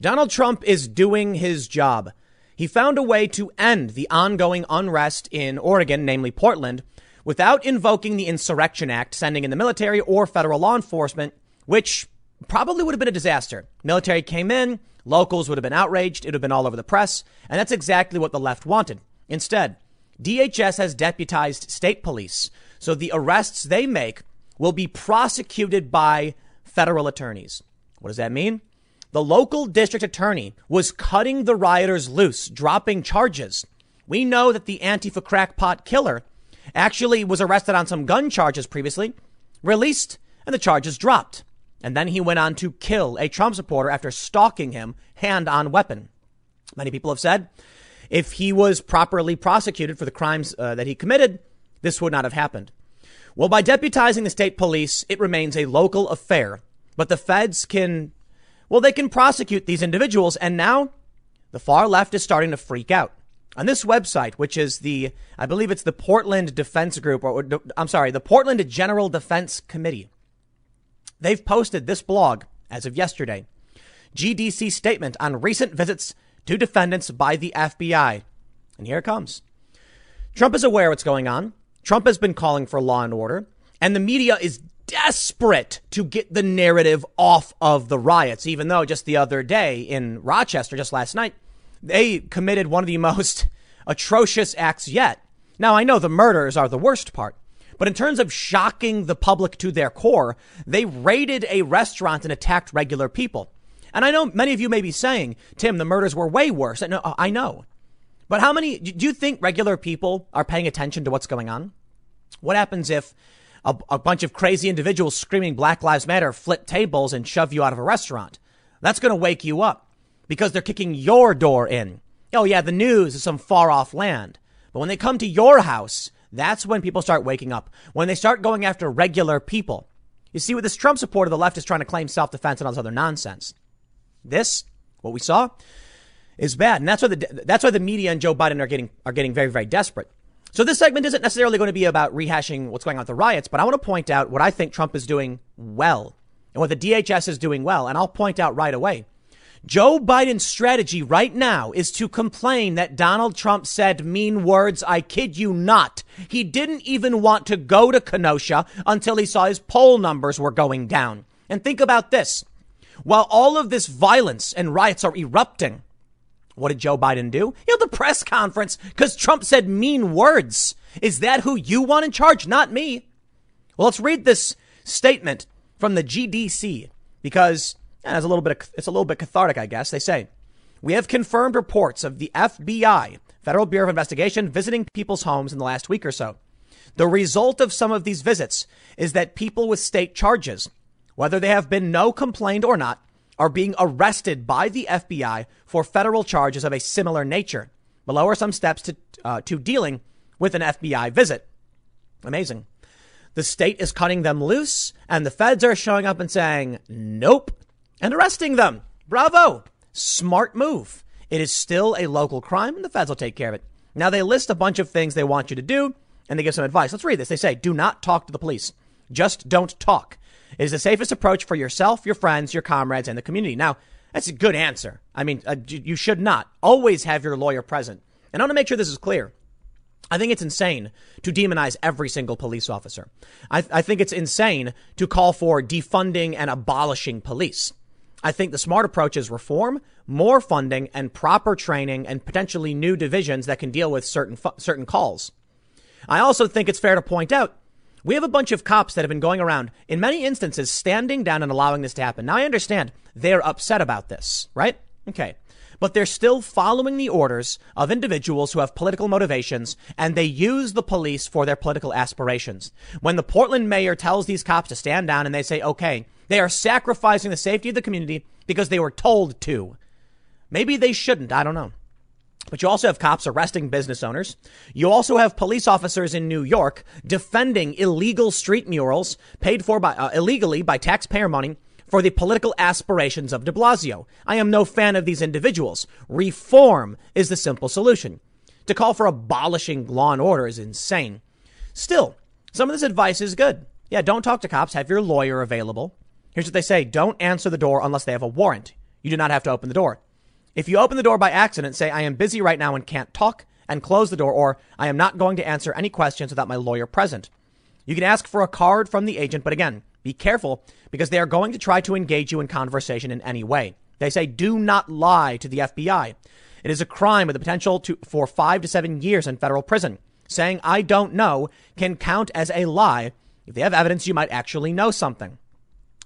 Donald Trump is doing his job. He found a way to end the ongoing unrest in Oregon, namely Portland, without invoking the Insurrection Act, sending in the military or federal law enforcement, which probably would have been a disaster. Military came in. Locals would have been outraged. It would have been all over the press. And that's exactly what the left wanted. Instead, D H S has deputized state police. So the arrests they make will be prosecuted by federal attorneys. What does that mean? The local district attorney was cutting the rioters loose, dropping charges. We know that the Antifa crackpot killer actually was arrested on some gun charges previously, released, and the charges dropped. And then he went on to kill a Trump supporter after stalking him hand on weapon. Many people have said if he was properly prosecuted for the crimes uh, that he committed, this would not have happened. Well, by deputizing the state police, it remains a local affair. But the feds can, well, they can prosecute these individuals. And now the far left is starting to freak out. On this website, which is the, I believe it's the Portland Defense Group, or, or I'm sorry, the Portland General Defense Committee. They've posted this blog as of yesterday. G D C statement on recent visits to defendants by the F B I. And here it comes. Trump is aware what's going on. Trump has been calling for law and order, and the media is desperate to get the narrative off of the riots, even though just the other day in Rochester, just last night, they committed one of the most atrocious acts yet. Now, I know the murders are the worst part. But in terms of shocking the public to their core, they raided a restaurant and attacked regular people. And I know many of you may be saying, Tim, the murders were way worse. No, I know. But how many do you think regular people are paying attention to what's going on? What happens if a, a bunch of crazy individuals screaming Black Lives Matter flip tables and shove you out of a restaurant? That's going to wake you up because they're kicking your door in. Oh, yeah, the news is some far off land. But when they come to your house, that's when people start waking up, when they start going after regular people. You see, with this Trump supporter, the left is trying to claim self-defense and all this other nonsense. This, what we saw, is bad. And that's why the that's why the media and Joe Biden are getting are getting very, very desperate. So this segment isn't necessarily going to be about rehashing what's going on with the riots, but I want to point out what I think Trump is doing well and what the D H S is doing well. And I'll point out right away. Joe Biden's strategy right now is to complain that Donald Trump said mean words. I kid you not. He didn't even want to go to Kenosha until he saw his poll numbers were going down. And think about this. While all of this violence and riots are erupting, What did Joe Biden do? You know, the press conference, because Trump said mean words. Is that who you want in charge? Not me. Well, let's read this statement from the G D C, because yeah, it's a little bit of, it's a little bit cathartic, I guess. They say, we have confirmed reports of the F B I, Federal Bureau of Investigation, visiting people's homes in the last week or so. The result of some of these visits is that people with state charges, whether they have been no complained or not, are being arrested by the F B I for federal charges of a similar nature. Below are some steps to uh, to dealing with an F B I visit. Amazing. The state is cutting them loose, and the feds are showing up and saying, nope, and arresting them. Bravo. Smart move. It is still a local crime, and the feds will take care of it. Now, they list a bunch of things they want you to do, and they give some advice. Let's read this. They say, do not talk to the police. Just don't talk. It is the safest approach for yourself, your friends, your comrades, and the community. Now, that's a good answer. I mean, uh, you should not always have your lawyer present. And I want to make sure this is clear. I think it's insane to demonize every single police officer. I, I think it's insane to call for defunding and abolishing police. I think the smart approach is reform, more funding, and proper training, and potentially new divisions that can deal with certain fu- certain calls. I also think it's fair to point out, we have a bunch of cops that have been going around, in many instances, standing down and allowing this to happen. Now, I understand they're upset about this, right? Okay. But they're still following the orders of individuals who have political motivations, and they use the police for their political aspirations. When the Portland mayor tells these cops to stand down and they say, okay, they are sacrificing the safety of the community because they were told to. Maybe they shouldn't. I don't know. But you also have cops arresting business owners. You also have police officers in New York defending illegal street murals paid for by uh, illegally by taxpayer money for the political aspirations of de Blasio. I am no fan of these individuals. Reform is the simple solution. To call for abolishing law and order is insane. Still, some of this advice is good. Yeah, don't talk to cops. Have your lawyer available. Here's what they say. Don't answer the door unless they have a warrant. You do not have to open the door. If you open the door by accident, say, I am busy right now and can't talk, and close the door, or I am not going to answer any questions without my lawyer present. You can ask for a card from the agent, but again, be careful because they are going to try to engage you in conversation in any way. They say, do not lie to the F B I. It is a crime with the potential to, for five to seven years in federal prison. Saying, I don't know, can count as a lie. If they have evidence, you might actually know something.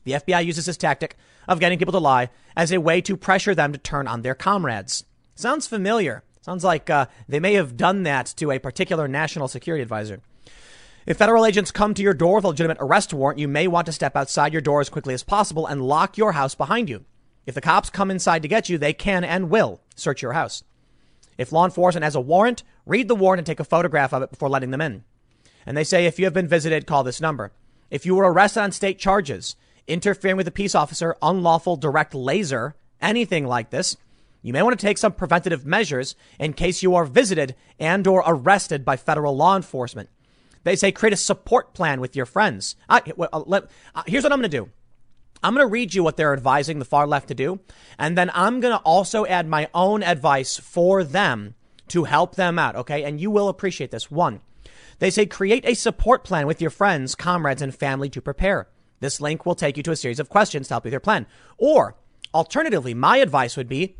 The F B I uses this tactic of getting people to lie as a way to pressure them to turn on their comrades. Sounds familiar. Sounds like uh, they may have done that to a particular national security advisor. If federal agents come to your door with a legitimate arrest warrant, you may want to step outside your door as quickly as possible and lock your house behind you. If the cops come inside to get you, they can and will search your house. If law enforcement has a warrant, read the warrant and take a photograph of it before letting them in. And they say, if you have been visited, call this number. If you were arrested on state charges, interfering with a peace officer, unlawful direct laser, anything like this, you may want to take some preventative measures in case you are visited and or arrested by federal law enforcement. They say create a support plan with your friends. I, well, let, uh, here's what I'm going to do. I'm going to read you what they're advising the far left to do. And then I'm going to also add my own advice for them to help them out. OK, and you will appreciate this one. They say create a support plan with your friends, comrades, and family to prepare. This link will take you to a series of questions to help with your plan. Or alternatively, my advice would be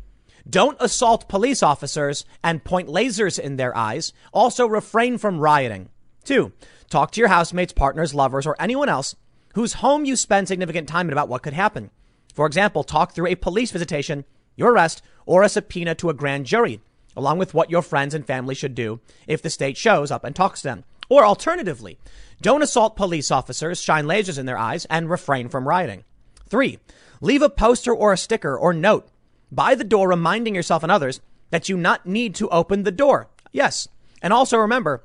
don't assault police officers and point lasers in their eyes. Also refrain from rioting. Two, talk to your housemates, partners, lovers, or anyone else whose home you spend significant time in about what could happen. For example, talk through a police visitation, your arrest, or a subpoena to a grand jury, along with what your friends and family should do if the state shows up and talks to them. Or alternatively, don't assault police officers, shine lasers in their eyes, and refrain from rioting. Three, leave a poster or a sticker or note by the door reminding yourself and others that you not need to open the door. Yes. And also remember,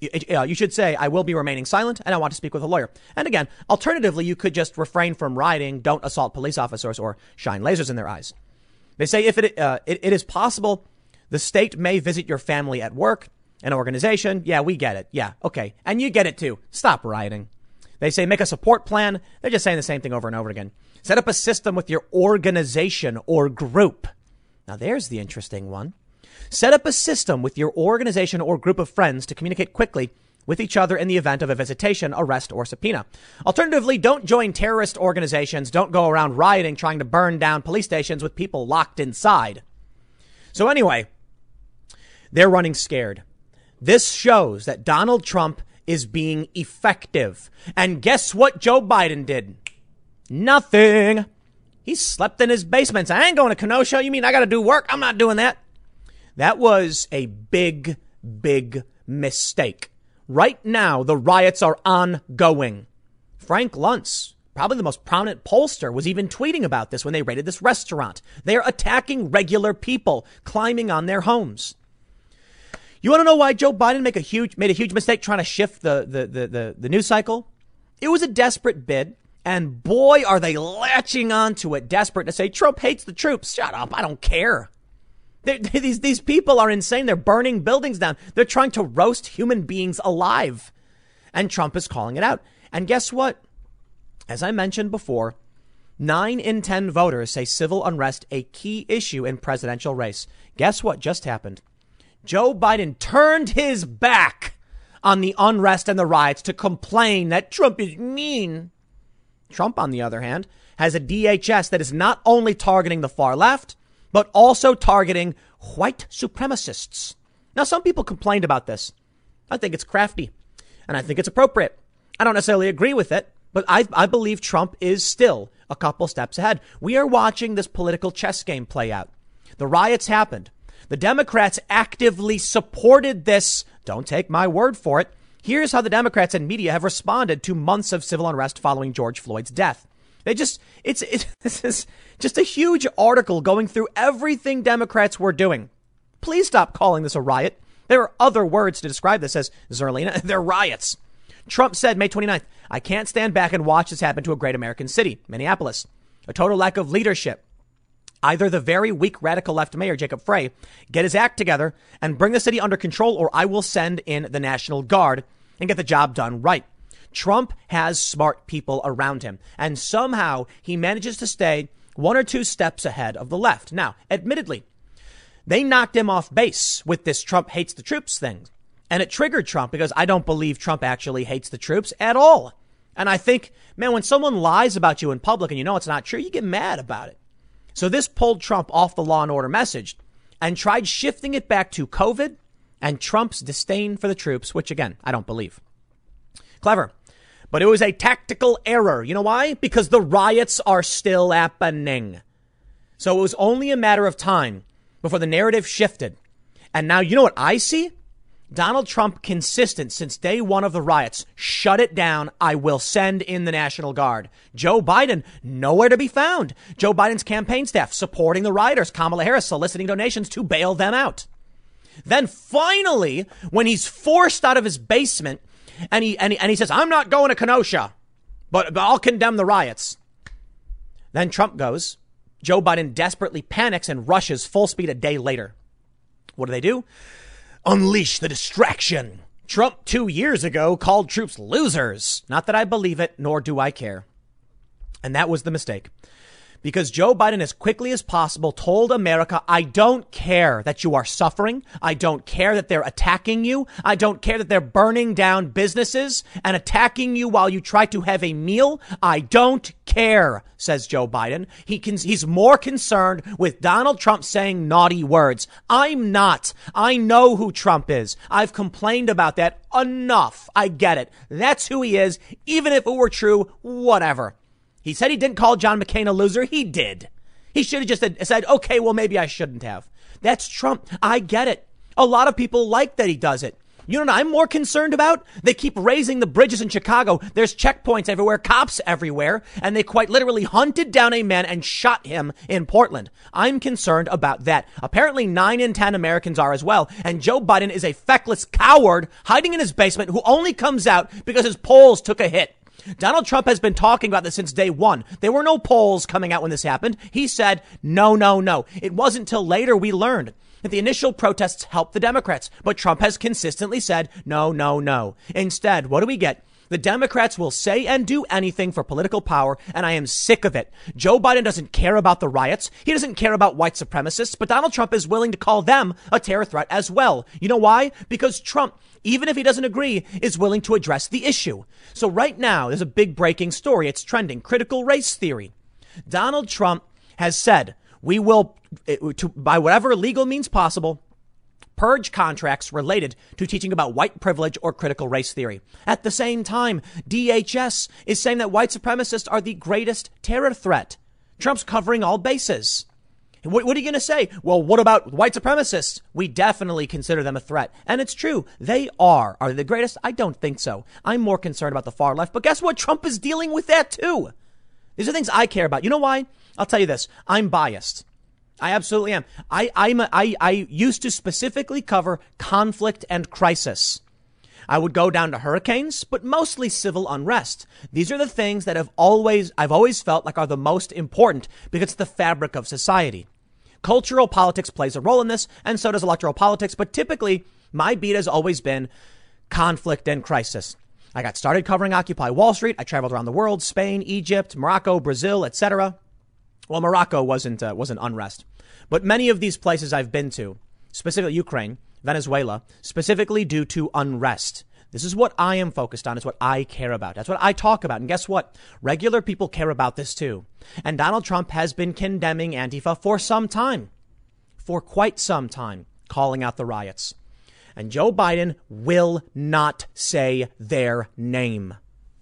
you should say, I will be remaining silent and I want to speak with a lawyer. And again, alternatively, you could just refrain from rioting, don't assault police officers, or shine lasers in their eyes. They say if it, uh, it, it is possible, the state may visit your family at work. An organization. Yeah, we get it. Yeah. OK. And you get it, too. Stop rioting. They say make a support plan. They're just saying the same thing over and over again. Set up a system with your organization or group. Now, there's the interesting one. Set up a system with your organization or group of friends to communicate quickly with each other in the event of a visitation, arrest, or subpoena. Alternatively, don't join terrorist organizations. Don't go around rioting, trying to burn down police stations with people locked inside. So anyway, they're running scared. This shows that Donald Trump is being effective. And guess what Joe Biden did? Nothing. He slept in his basement. I ain't going to Kenosha. You mean I got to do work? I'm not doing that. That was a big, big mistake. Right now, the riots are ongoing. Frank Luntz, probably the most prominent pollster, was even tweeting about this when they raided this restaurant. They're attacking regular people, climbing on their homes. You want to know why Joe Biden make a huge, made a huge mistake trying to shift the, the, the, the, the news cycle? It was a desperate bid. And boy, are they latching onto it, desperate to say Trump hates the troops. Shut up. I don't care. They're, these these people are insane. They're burning buildings down. They're trying to roast human beings alive. And Trump is calling it out. And guess what? As I mentioned before, nine in ten voters say civil unrest a key issue in presidential race. Guess what just happened? Joe Biden turned his back on the unrest and the riots to complain that Trump is mean. Trump, on the other hand, has a D H S that is not only targeting the far left, but also targeting white supremacists. Now, some people complained about this. I think it's crafty and I think it's appropriate. I don't necessarily agree with it, but I, I believe Trump is still a couple steps ahead. We are watching this political chess game play out. The riots happened. The Democrats actively supported this. Don't take my word for it. Here's how the Democrats and media have responded to months of civil unrest following George Floyd's death. They just it's it, this is just a huge article going through everything Democrats were doing. Please stop calling this a riot. There are other words to describe this as, Zerlina. They're riots. Trump said May twenty-ninth, I can't stand back and watch this happen to a great American city, Minneapolis. A total lack of leadership. Either the very weak radical left mayor, Jacob Frey, get his act together and bring the city under control, or I will send in the National Guard and get the job done right. Trump has smart people around him, and somehow he manages to stay one or two steps ahead of the left. Now, admittedly, they knocked him off base with this Trump hates the troops thing, and it triggered Trump because I don't believe Trump actually hates the troops at all. And I think, man, when someone lies about you in public and you know it's not true, you get mad about it. So this pulled Trump off the law and order message and tried shifting it back to COVID and Trump's disdain for the troops, which, again, I don't believe. Clever. But it was a tactical error. You know why? Because the riots are still happening. So it was only a matter of time before the narrative shifted. And now, you know what I see? Donald Trump consistent since day one of the riots. Shut it down. I will send in the National Guard. Joe Biden, nowhere to be found. Joe Biden's campaign staff supporting the rioters. Kamala Harris soliciting donations to bail them out. Then finally, when he's forced out of his basement and he and he, and he says, I'm not going to Kenosha, but, but I'll condemn the riots. Then Trump goes. Joe Biden desperately panics and rushes full speed a day later. What do they do? Unleash the distraction. Trump two years ago called troops losers. Not that I believe it, nor do I care. And that was the mistake, because Joe Biden, as quickly as possible, told America, I don't care that you are suffering. I don't care that they're attacking you. I don't care that they're burning down businesses and attacking you while you try to have a meal. I don't care, says Joe Biden. He can, he's more concerned with Donald Trump saying naughty words. I'm not. I know who Trump is. I've complained about that enough. I get it. That's who he is. Even if it were true, whatever. He said he didn't call John McCain a loser. He did. He should have just said, said, OK, well, maybe I shouldn't have. That's Trump. I get it. A lot of people like that he does it. You know what I'm more concerned about? They keep raising the bridges in Chicago. There's checkpoints everywhere, cops everywhere, and they quite literally hunted down a man and shot him in Portland. I'm concerned about that. Apparently, nine in ten Americans are as well. And Joe Biden is a feckless coward hiding in his basement who only comes out because his polls took a hit. Donald Trump has been talking about this since day one. There were no polls coming out when this happened. He said, no, no, no. It wasn't till later we learned that the initial protests helped the Democrats. But Trump has consistently said, no, no, no. Instead, what do we get? The Democrats will say and do anything for political power, and I am sick of it. Joe Biden doesn't care about the riots. He doesn't care about white supremacists, but Donald Trump is willing to call them a terror threat as well. You know why? Because Trump, even if he doesn't agree, is willing to address the issue. So right now, there's a big breaking story. It's trending. Critical race theory. Donald Trump has said, We will, to, by whatever legal means possible, purge contracts related to teaching about white privilege or critical race theory. At the same time, D H S is saying that white supremacists are the greatest terror threat. Trump's covering all bases. What, what are you going to say? Well, what about white supremacists? We definitely consider them a threat. And it's true. They are. Are they the greatest? I don't think so. I'm more concerned about the far left. But guess what? Trump is dealing with that, too. These are things I care about. You know why? I'll tell you this. I'm biased. I absolutely am. I I'm a, I I used to specifically cover conflict and crisis. I would go down to hurricanes, but mostly civil unrest. These are the things that have always I've always felt like are the most important because it's the fabric of society. Cultural politics plays a role in this, and so does electoral politics. But typically, my beat has always been conflict and crisis. I got started covering Occupy Wall Street. I traveled around the world: Spain, Egypt, Morocco, Brazil, et cetera. Well, Morocco wasn't uh, wasn't unrest, but many of these places I've been to, specifically Ukraine, Venezuela, specifically due to unrest. This is what I am focused on. It's what I care about. That's what I talk about. And guess what? Regular people care about this, too. And Donald Trump has been condemning Antifa for some time, for quite some time, calling out the riots. And Joe Biden will not say their name.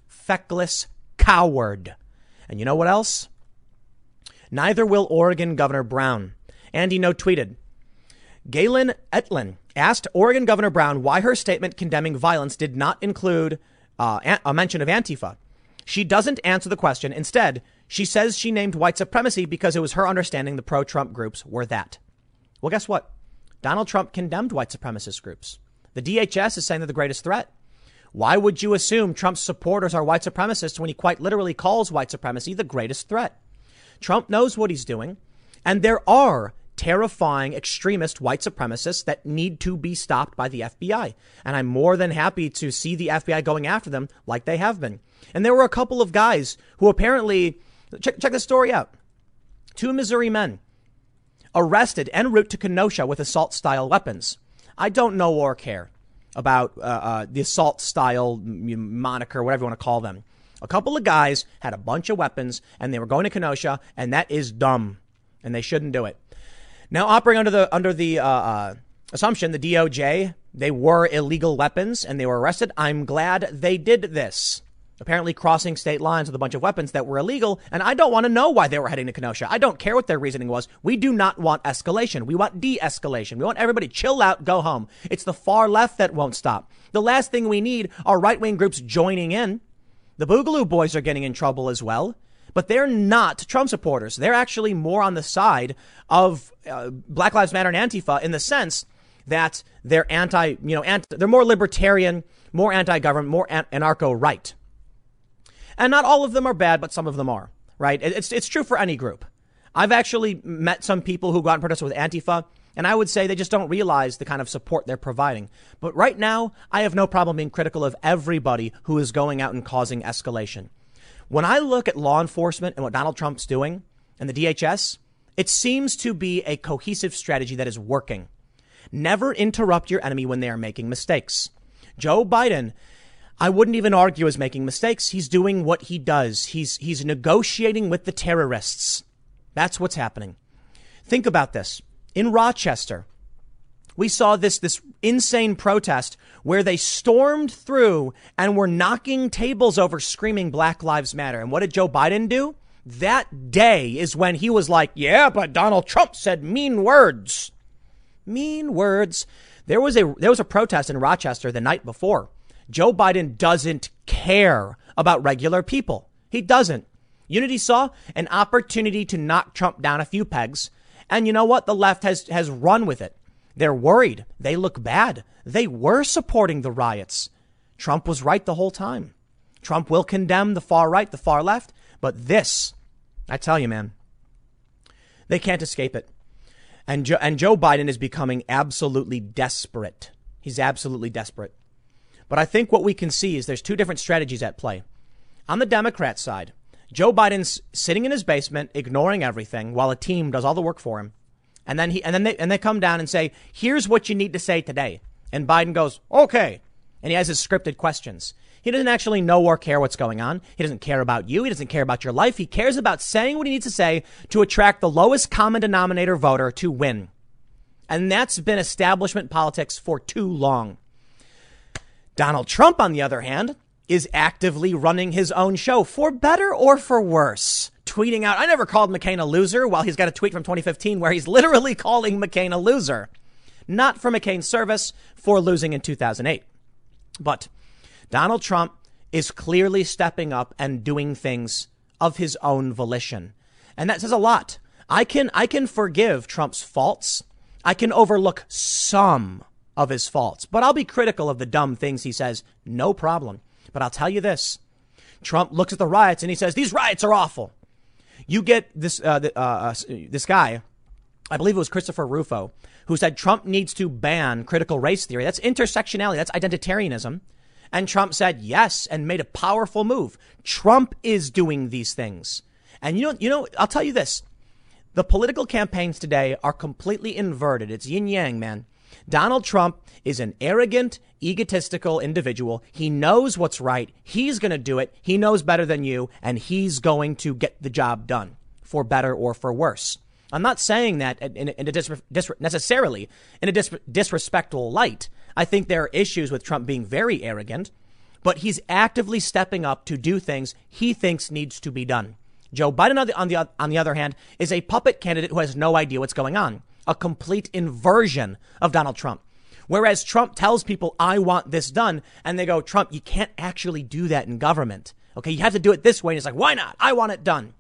Feckless coward. And you know what else? Neither will Oregon Governor Brown. Andy No tweeted, Galen Etlin asked Oregon Governor Brown why her statement condemning violence did not include uh, a mention of Antifa. She doesn't answer the question. Instead, she says she named white supremacy because it was her understanding the pro-Trump groups were that. Well, guess what? Donald Trump condemned white supremacist groups. The D H S is saying they're the greatest threat. Why would you assume Trump's supporters are white supremacists when he quite literally calls white supremacy the greatest threat? Trump knows what he's doing, and there are terrifying extremist white supremacists that need to be stopped by the F B I. And I'm more than happy to see the F B I going after them like they have been. And there were a couple of guys who apparently, check, check this story out, two Missouri men arrested en route to Kenosha with assault style weapons. I don't know or care about uh, uh, the assault style moniker, whatever you want to call them. A couple of guys had a bunch of weapons and they were going to Kenosha, and that is dumb and they shouldn't do it. Now, operating under the under the uh, uh, assumption, the D O J, they were illegal weapons and they were arrested. I'm glad they did this. Apparently crossing state lines with a bunch of weapons that were illegal. And I don't want to know why they were heading to Kenosha. I don't care what their reasoning was. We do not want escalation. We want de-escalation. We want everybody chill out, go home. It's the far left that won't stop. The last thing we need are right wing groups joining in. The Boogaloo Boys are getting in trouble as well, but they're not Trump supporters. They're actually more on the side of uh, Black Lives Matter and Antifa in the sense that they're anti, you know, anti, they're more libertarian, more anti-government, more an- anarcho-right. And not all of them are bad, but some of them are, right? It's it's true for any group. I've actually met some people who go out and protest with Antifa, and I would say they just don't realize the kind of support they're providing. But right now, I have no problem being critical of everybody who is going out and causing escalation. When I look at law enforcement and what Donald Trump's doing and the D H S, it seems to be a cohesive strategy that is working. Never interrupt your enemy when they are making mistakes. Joe Biden, I wouldn't even argue, is making mistakes. He's doing what he does. He's he's negotiating with the terrorists. That's what's happening. Think about this. In Rochester, we saw this this insane protest where they stormed through and were knocking tables over, screaming Black Lives Matter. And what did Joe Biden do? That day is when he was like, yeah, but Donald Trump said mean words. Mean words. There was a there was a protest in Rochester the night before. Joe Biden doesn't care about regular people. He doesn't. Unity saw an opportunity to knock Trump down a few pegs. And you know what? The left has has run with it. They're worried. They look bad. They were supporting the riots. Trump was right the whole time. Trump will condemn the far right, the far left. But this, I tell you, man, they can't escape it. And Joe, and Joe Biden is becoming absolutely desperate. He's absolutely desperate. But I think what we can see is there's two different strategies at play. On the Democrat side, Joe Biden's sitting in his basement, ignoring everything while a team does all the work for him. And then he and then they and they come down and say, here's what you need to say today. And Biden goes, OK. And he has his scripted questions. He doesn't actually know or care what's going on. He doesn't care about you. He doesn't care about your life. He cares about saying what he needs to say to attract the lowest common denominator voter to win. And that's been establishment politics for too long. Donald Trump, on the other hand, is actively running his own show, for better or for worse. Tweeting out, I never called McCain a loser, while he's got a tweet from twenty fifteen where he's literally calling McCain a loser. Not for McCain's service, for losing in two thousand eight. But Donald Trump is clearly stepping up and doing things of his own volition. And that says a lot. I can I can forgive Trump's faults. I can overlook some of his faults, but I'll be critical of the dumb things he says. No problem. But I'll tell you this. Trump looks at the riots and he says, these riots are awful. You get this uh, the, uh, this guy, I believe it was Christopher Rufo, who said Trump needs to ban critical race theory. That's intersectionality. That's identitarianism. And Trump said yes and made a powerful move. Trump is doing these things. And, you know, you know, I'll tell you this. The political campaigns today are completely inverted. It's yin yang, man. Donald Trump is an arrogant, egotistical individual. He knows what's right. He's going to do it. He knows better than you, and he's going to get the job done, for better or for worse. I'm not saying that in a, in a dis- dis- necessarily in a dis- disrespectful light. I think there are issues with Trump being very arrogant, but he's actively stepping up to do things he thinks needs to be done. Joe Biden, on the, on the, on the other hand, is a puppet candidate who has no idea what's going on. A complete inversion of Donald Trump. Whereas Trump tells people, I want this done. And they go, Trump, you can't actually do that in government. OK, you have to do it this way. And it's like, why not? I want it done.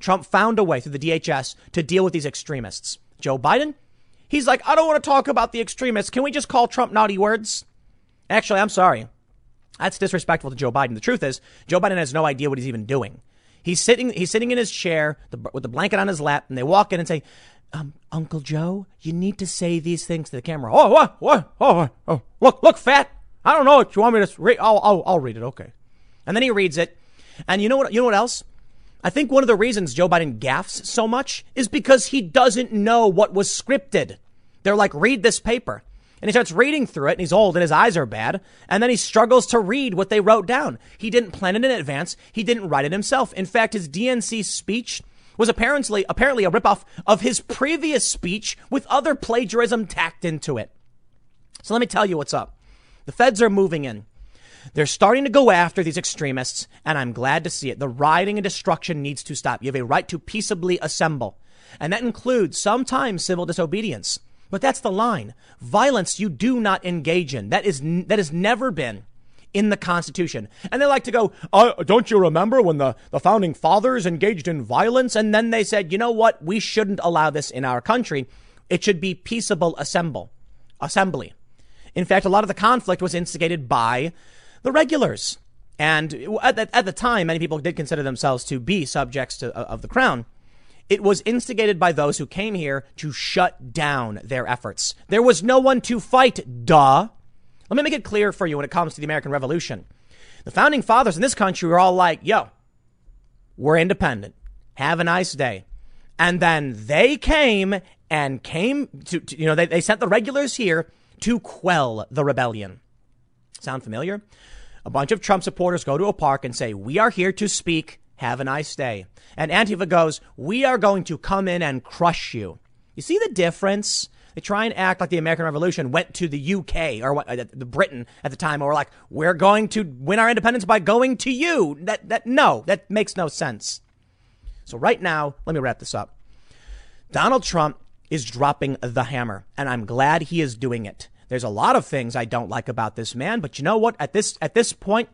Trump found a way through the D H S to deal with these extremists. Joe Biden, he's like, I don't want to talk about the extremists. Can we just call Trump naughty words? Actually, I'm sorry. That's disrespectful to Joe Biden. The truth is, Joe Biden has no idea what he's even doing. He's sitting he's sitting in his chair with the blanket on his lap, and they walk in and say, um, Uncle Joe, you need to say these things to the camera. Oh, what? What? Oh, oh, look, look, fat. I don't know what you want me to read. Oh, I'll, I'll read it. OK. And then he reads it. And you know what? You know what else? I think one of the reasons Joe Biden gaffes so much is because he doesn't know what was scripted. They're like, read this paper. And he starts reading through it, and he's old and his eyes are bad. And then he struggles to read what they wrote down. He didn't plan it in advance. He didn't write it himself. In fact, his D N C speech was apparently apparently a ripoff of his previous speech with other plagiarism tacked into it. So let me tell you what's up. The feds are moving in. They're starting to go after these extremists, and I'm glad to see it. The rioting and destruction needs to stop. You have a right to peaceably assemble, and that includes sometimes civil disobedience. But that's the line. Violence you do not engage in. That is that has never been in the Constitution. And they like to go, oh, don't you remember when the, the founding fathers engaged in violence? And then they said, you know what? We shouldn't allow this in our country. It should be peaceable assemble, assembly. In fact, a lot of the conflict was instigated by the regulars. And at the, at the time, many people did consider themselves to be subjects to, uh, of the crown. It was instigated by those who came here to shut down their efforts. There was no one to fight, duh. Let me make it clear for you when it comes to the American Revolution. The founding fathers in this country were all like, yo, we're independent. Have a nice day. And then they came and came to, to you know, they, they sent the regulars here to quell the rebellion. Sound familiar? A bunch of Trump supporters go to a park and say, we are here to speak. Have a nice day. And Antifa goes, we are going to come in and crush you. You see the difference? They try and act like the American Revolution went to the U K or what, uh, the Britain at the time, or like, we're going to win our independence by going to you. That that no, that makes no sense. So right now, let me wrap this up. Donald Trump is dropping the hammer, and I'm glad he is doing it. There's a lot of things I don't like about this man, but you know what? At this at this point,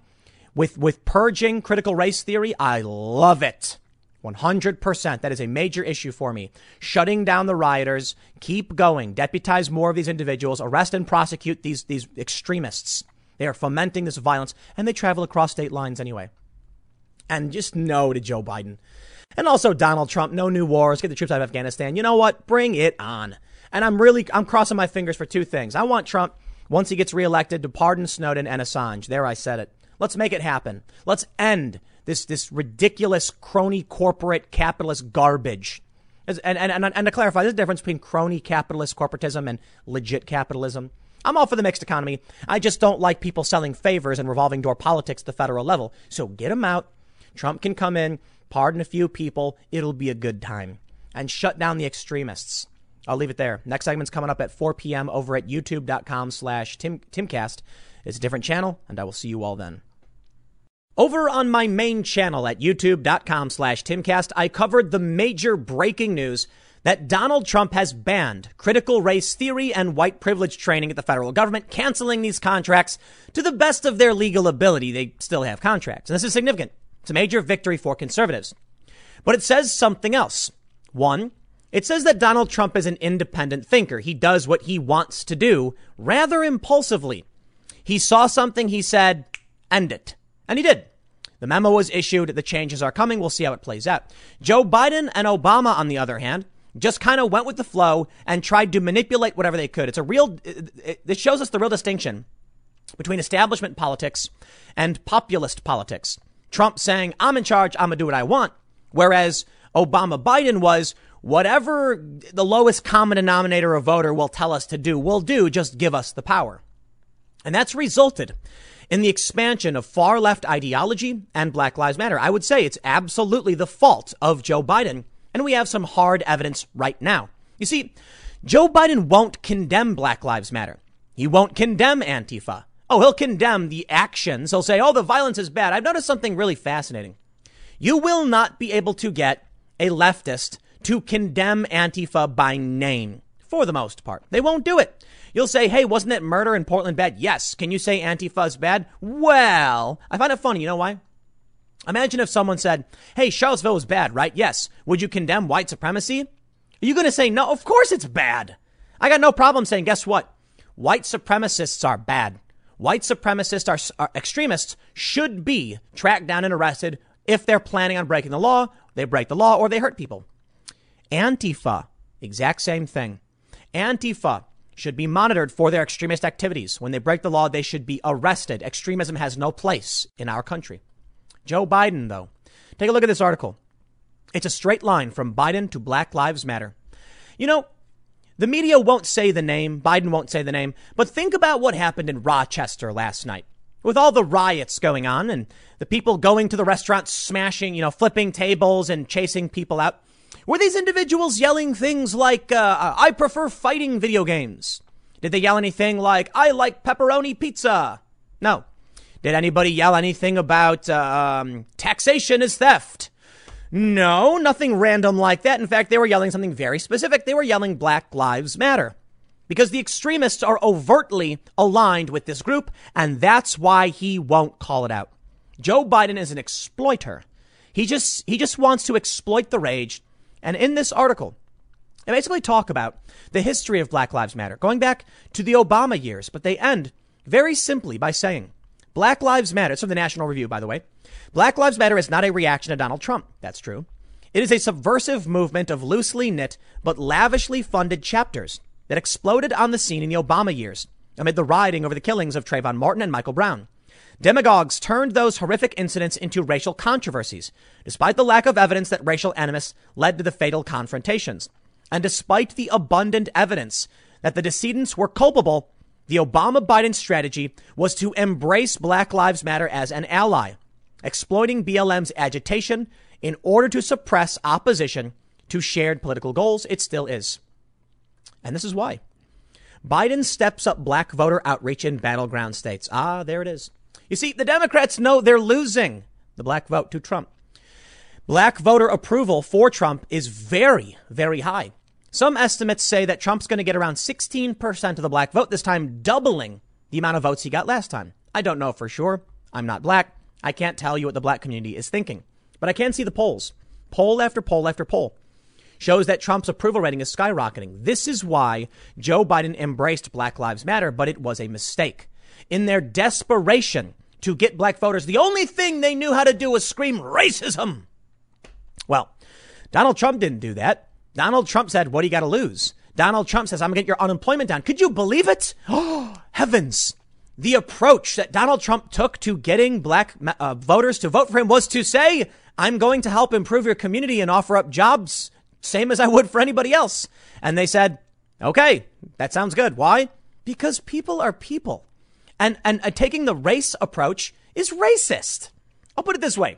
With with purging critical race theory, I love it. one hundred percent. That is a major issue for me. Shutting down the rioters. Keep going. Deputize more of these individuals. Arrest and prosecute these these extremists. They are fomenting this violence, and they travel across state lines anyway. And just no to Joe Biden. And also Donald Trump. No new wars. Get the troops out of Afghanistan. You know what? Bring it on. And I'm really I'm crossing my fingers for two things. I want Trump, once he gets reelected, to pardon Snowden and Assange. There, I said it. Let's make it happen. Let's end this this ridiculous crony corporate capitalist garbage. And, and, and, and to clarify, there's a difference between crony capitalist corporatism and legit capitalism. I'm all for the mixed economy. I just don't like people selling favors and revolving door politics at the federal level. So get them out. Trump can come in, pardon a few people. It'll be a good time, and shut down the extremists. I'll leave it there. Next segment's coming up at four p.m. over at youtube dot com slash Tim Timcast. It's a different channel, and I will see you all then. Over on my main channel at youtube dot com slash Timcast, I covered the major breaking news that Donald Trump has banned critical race theory and white privilege training at the federal government, canceling these contracts to the best of their legal ability. They still have contracts. And this is significant. It's a major victory for conservatives. But it says something else. One, it says that Donald Trump is an independent thinker. He does what he wants to do rather impulsively. He saw something, he said, end it. And he did. The memo was issued. The changes are coming. We'll see how it plays out. Joe Biden and Obama, on the other hand, just kind of went with the flow and tried to manipulate whatever they could. It's a real, this shows us the real distinction between establishment politics and populist politics. Trump saying, I'm in charge, I'm gonna do what I want. Whereas Obama Biden was, whatever the lowest common denominator of voter will tell us to do, we'll do, just give us the power. And that's resulted in the expansion of far left ideology and Black Lives Matter. I would say it's absolutely the fault of Joe Biden. And we have some hard evidence right now. You see, Joe Biden won't condemn Black Lives Matter. He won't condemn Antifa. Oh, he'll condemn the actions. He'll say, oh, the violence is bad. I've noticed something really fascinating. You will not be able to get a leftist to condemn Antifa by name, for the most part. They won't do it. You'll say, hey, wasn't that murder in Portland bad? Yes. Can you say Antifa's bad? Well, I find it funny. You know why? Imagine if someone said, hey, Charlottesville was bad, right? Yes. Would you condemn white supremacy? Are you going to say, no, of course it's bad. I got no problem saying, guess what? White supremacists are bad. White supremacists are, are extremists should be tracked down and arrested if they're planning on breaking the law. They break the law or they hurt people. Antifa, exact same thing. Antifa should be monitored for their extremist activities. When they break the law, they should be arrested. Extremism has no place in our country. Joe Biden, though, take a look at this article. It's a straight line from Biden to Black Lives Matter. You know, the media won't say the name. Biden won't say the name. But think about what happened in Rochester last night with all the riots going on and the people going to the restaurants, smashing, you know, flipping tables and chasing people out. Were these individuals yelling things like, uh, I prefer fighting video games? Did they yell anything like, I like pepperoni pizza? No. Did anybody yell anything about um, taxation is theft? No, nothing random like that. In fact, they were yelling something very specific. They were yelling Black Lives Matter because the extremists are overtly aligned with this group. And that's why he won't call it out. Joe Biden is an exploiter. He just he just wants to exploit the rage. And in this article, they basically talk about the history of Black Lives Matter, going back to the Obama years. But they end very simply by saying Black Lives Matter. It's from the National Review, by the way. Black Lives Matter is not a reaction to Donald Trump. That's true. It is a subversive movement of loosely knit but lavishly funded chapters that exploded on the scene in the Obama years amid the rioting over the killings of Trayvon Martin and Michael Brown. Demagogues turned those horrific incidents into racial controversies, despite the lack of evidence that racial animus led to the fatal confrontations. And despite the abundant evidence that the decedents were culpable, the Obama-Biden strategy was to embrace Black Lives Matter as an ally, exploiting B L M's agitation in order to suppress opposition to shared political goals. It still is. And this is why Biden steps up black voter outreach in battleground states. Ah, there it is. You see, the Democrats know they're losing the black vote to Trump. Black voter approval for Trump is very, very high. Some estimates say that Trump's going to get around sixteen percent of the black vote this time, doubling the amount of votes he got last time. I don't know for sure. I'm not black. I can't tell you what the black community is thinking, but I can see the polls. Poll after poll after poll shows that Trump's approval rating is skyrocketing. This is why Joe Biden embraced Black Lives Matter, but it was a mistake. In their desperation to get black voters, the only thing they knew how to do was scream racism. Well, Donald Trump didn't do that. Donald Trump said, what do you got to lose? Donald Trump says, I'm going to get your unemployment down. Could you believe it? Oh, heavens. The approach that Donald Trump took to getting black uh, voters to vote for him was to say, I'm going to help improve your community and offer up jobs, same as I would for anybody else. And they said, OK, that sounds good. Why? because people are people. And, and uh, taking the race approach is racist. I'll put it this way.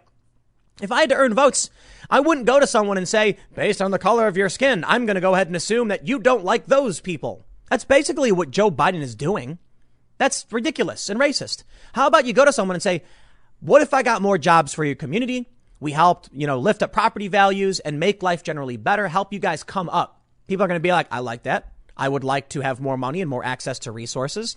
If I had to earn votes, I wouldn't go to someone and say, based on the color of your skin, I'm going to go ahead and assume that you don't like those people. That's basically what Joe Biden is doing. That's ridiculous and racist. How about you go to someone and say, what if I got more jobs for your community? We helped, you know, lift up property values and make life generally better, help you guys come up. People are going to be like, I like that. I would like to have more money and more access to resources.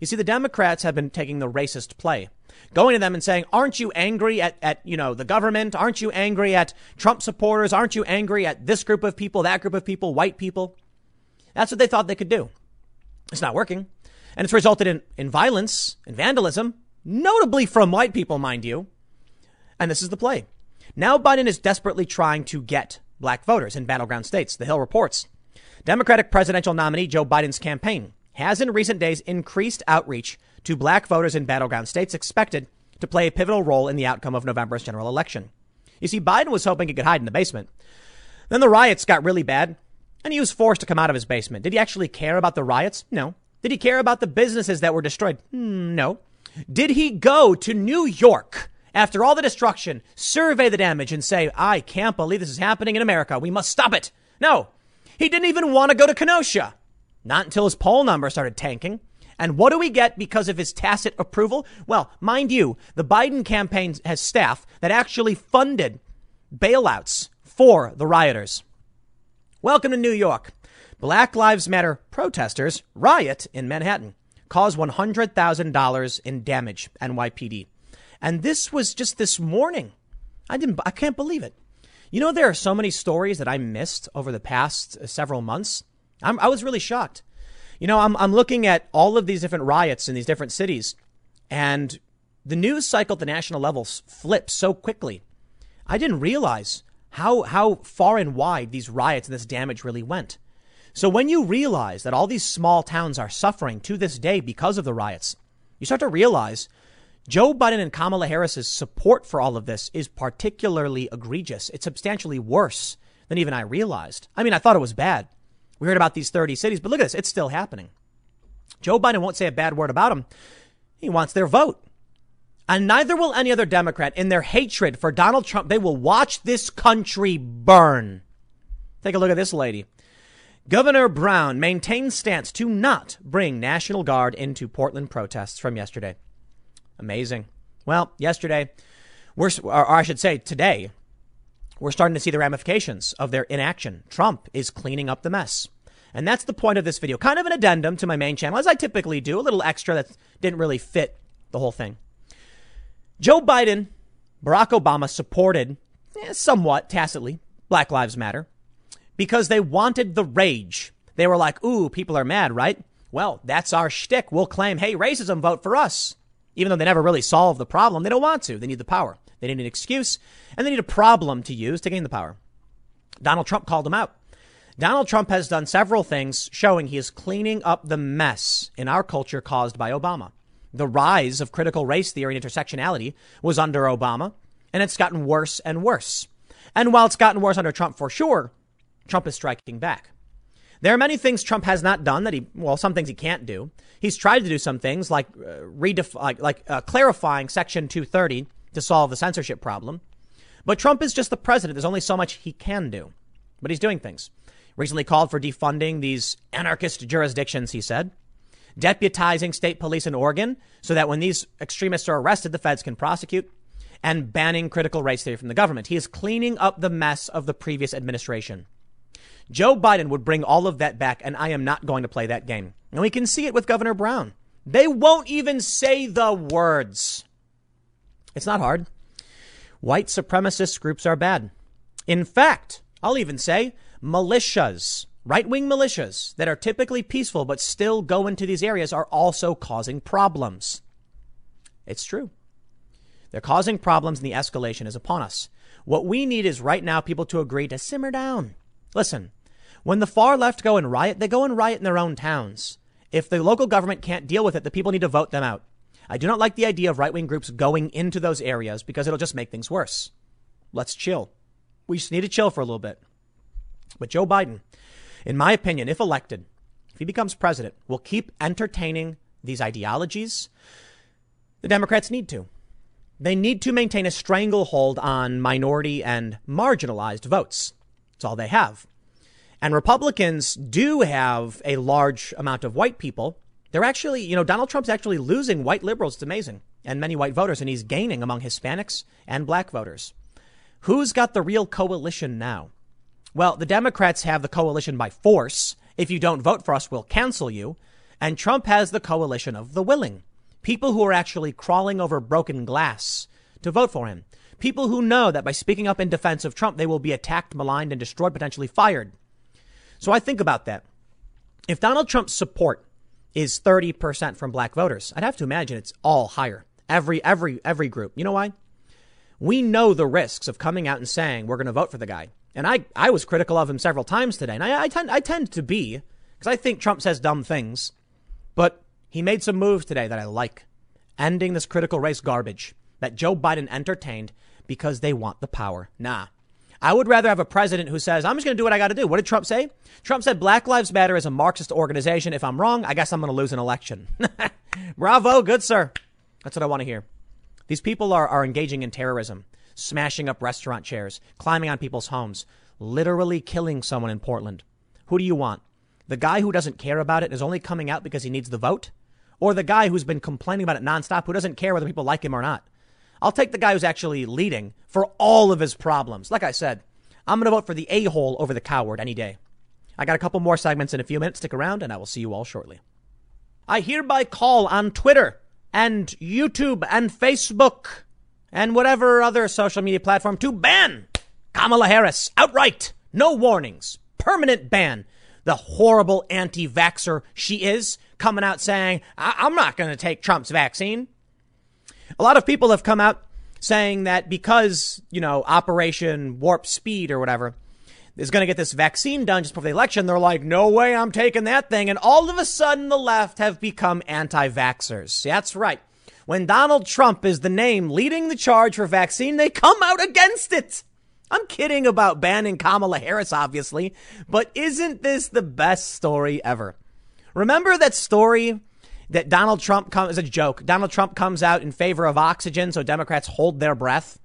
You see, the Democrats have been taking the racist play, going to them and saying, aren't you angry at, at, you know, the government? Aren't you angry at Trump supporters? Aren't you angry at this group of people, that group of people, white people? That's what they thought they could do. It's not working. And it's resulted in, in violence and vandalism, notably from white people, mind you. And this is the play. Now Biden is desperately trying to get black voters in battleground states. The Hill reports Democratic presidential nominee Joe Biden's campaign has in recent days increased outreach to black voters in battleground states, expected to play a pivotal role in the outcome of November's general election. You see, Biden was hoping he could hide in the basement. Then the riots got really bad and he was forced to come out of his basement. Did he actually care about the riots? No. Did he care about the businesses that were destroyed? No. Did he go to New York after all the destruction, survey the damage and say, I can't believe this is happening in America. We must stop it. No, he didn't even want to go to Kenosha. Not until his poll number started tanking. And what do we get because of his tacit approval? Well, mind you, the Biden campaign has staff that actually funded bailouts for the rioters. Welcome to New York. Black Lives Matter protesters riot in Manhattan, cause one hundred thousand dollars in damage, N Y P D. And this was just this morning. I didn't, I can't believe it. You know, there are so many stories that I missed over the past several months. I'm, I was really shocked. You know, I'm, I'm looking at all of these different riots in these different cities and the news cycle at the national level flips so quickly. I didn't realize how, how far and wide these riots and this damage really went. So when you realize that all these small towns are suffering to this day because of the riots, you start to realize Joe Biden and Kamala Harris's support for all of this is particularly egregious. It's substantially worse than even I realized. I mean, I thought it was bad. We heard about these thirty cities, but look at this. It's still happening. Joe Biden won't say a bad word about him. He wants their vote. And neither will any other Democrat. In their hatred for Donald Trump, they will watch this country burn. Take a look at this lady. Governor Brown maintains stance to not bring National Guard into Portland protests from yesterday. Amazing. Well, yesterday, we're, or I should say today, we're starting to see the ramifications of their inaction. Trump is cleaning up the mess. And that's the point of this video. Kind of an addendum to my main channel, as I typically do, a little extra that didn't really fit the whole thing. Joe Biden, Barack Obama supported eh, somewhat tacitly Black Lives Matter because they wanted the rage. They were like, ooh, people are mad, right? Well, that's our shtick. We'll claim, hey, racism, vote for us. Even though they never really solve the problem, they don't want to. They need the power. They need an excuse and they need a problem to use to gain the power. Donald Trump called him out. Donald Trump has done several things showing he is cleaning up the mess in our culture caused by Obama. The rise of critical race theory and intersectionality was under Obama, and it's gotten worse and worse. And while it's gotten worse under Trump for sure, Trump is striking back. There are many things Trump has not done that he, well, some things he can't do. He's tried to do some things like uh, redef- like, like uh, clarifying Section two thirty to solve the censorship problem. But Trump is just the president. There's only so much he can do, but he's doing things. Recently called for defunding these anarchist jurisdictions, he said, deputizing state police in Oregon so that when these extremists are arrested, the feds can prosecute, and banning critical race theory from the government. He is cleaning up the mess of the previous administration. Joe Biden would bring all of that back, and I am not going to play that game. And we can see it with Governor Brown. They won't even say the words. It's not hard. White supremacist groups are bad. In fact, I'll even say militias, right-wing militias that are typically peaceful but still go into these areas are also causing problems. It's true. They're causing problems and the escalation is upon us. What we need is right now people to agree to simmer down. Listen, when the far left go and riot, they go and riot in their own towns. If the local government can't deal with it, the people need to vote them out. I do not like the idea of right wing groups going into those areas because it'll just make things worse. Let's chill. We just need to chill for a little bit. But Joe Biden, in my opinion, if elected, if he becomes president, will keep entertaining these ideologies. The Democrats need to. They need to maintain a stranglehold on minority and marginalized votes. It's all they have. And Republicans do have a large amount of white people. They're actually, you know, Donald Trump's actually losing white liberals. It's amazing. And many white voters. And he's gaining among Hispanics and black voters. Who's got the real coalition now? Well, the Democrats have the coalition by force. If you don't vote for us, we'll cancel you. And Trump has the coalition of the willing. People who are actually crawling over broken glass to vote for him. People who know that by speaking up in defense of Trump, they will be attacked, maligned, and destroyed, potentially fired. So I think about that. If Donald Trump's support is thirty percent from black voters, I'd have to imagine it's all higher. Every, every, every group. You know why? We know the risks of coming out and saying we're going to vote for the guy. And I, I was critical of him several times today. And I, I tend, I tend to be, because I think Trump says dumb things, but he made some moves today that I like, ending this critical race garbage that Joe Biden entertained because they want the power. Nah, I would rather have a president who says, I'm just going to do what I got to do. What did Trump say? Trump said Black Lives Matter is a Marxist organization. If I'm wrong, I guess I'm going to lose an election. Bravo. Good, sir. That's what I want to hear. These people are, are engaging in terrorism, smashing up restaurant chairs, climbing on people's homes, literally killing someone in Portland. Who do you want? The guy who doesn't care about it and is only coming out because he needs the vote? Or the guy who's been complaining about it nonstop, who doesn't care whether people like him or not? I'll take the guy who's actually leading for all of his problems. Like I said, I'm going to vote for the a-hole over the coward any day. I got a couple more segments in a few minutes. Stick around and I will see you all shortly. I hereby call on Twitter and YouTube and Facebook and whatever other social media platform to ban Kamala Harris outright. No warnings. Permanent ban. The horrible anti-vaxxer she is, coming out saying, I- I'm not going to take Trump's vaccine. A lot of people have come out saying that because, you know, Operation Warp Speed or whatever is going to get this vaccine done just before the election, they're like, no way I'm taking that thing. And all of a sudden, the left have become anti-vaxxers. That's right. When Donald Trump is the name leading the charge for vaccine, they come out against it. I'm kidding about banning Kamala Harris, obviously, but isn't this the best story ever? Remember that story that Donald Trump comes as a joke. Donald Trump comes out in favor of oxygen, so Democrats hold their breath.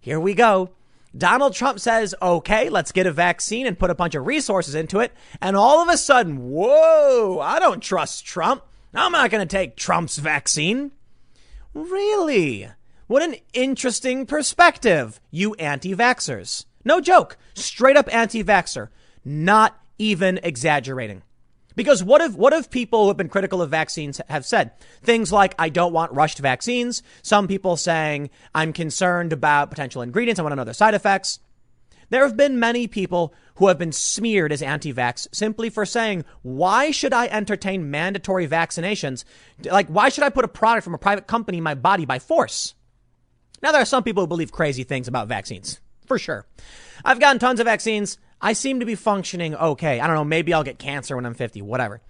Here we go. Donald Trump says, OK, let's get a vaccine and put a bunch of resources into it. And all of a sudden, whoa, I don't trust Trump. I'm not going to take Trump's vaccine. Really? What an interesting perspective, you anti-vaxxers. No joke. Straight up anti-vaxxer. Not even exaggerating. Because what if what if people who have been critical of vaccines have said things like, I don't want rushed vaccines. Some people saying, I'm concerned about potential ingredients. I want to know their side effects. There have been many people who have been smeared as anti-vax simply for saying, why should I entertain mandatory vaccinations? Like, why should I put a product from a private company in my body by force? Now, there are some people who believe crazy things about vaccines, for sure. I've gotten tons of vaccines. I seem to be functioning okay. I don't know. Maybe I'll get cancer when I'm fifty, whatever.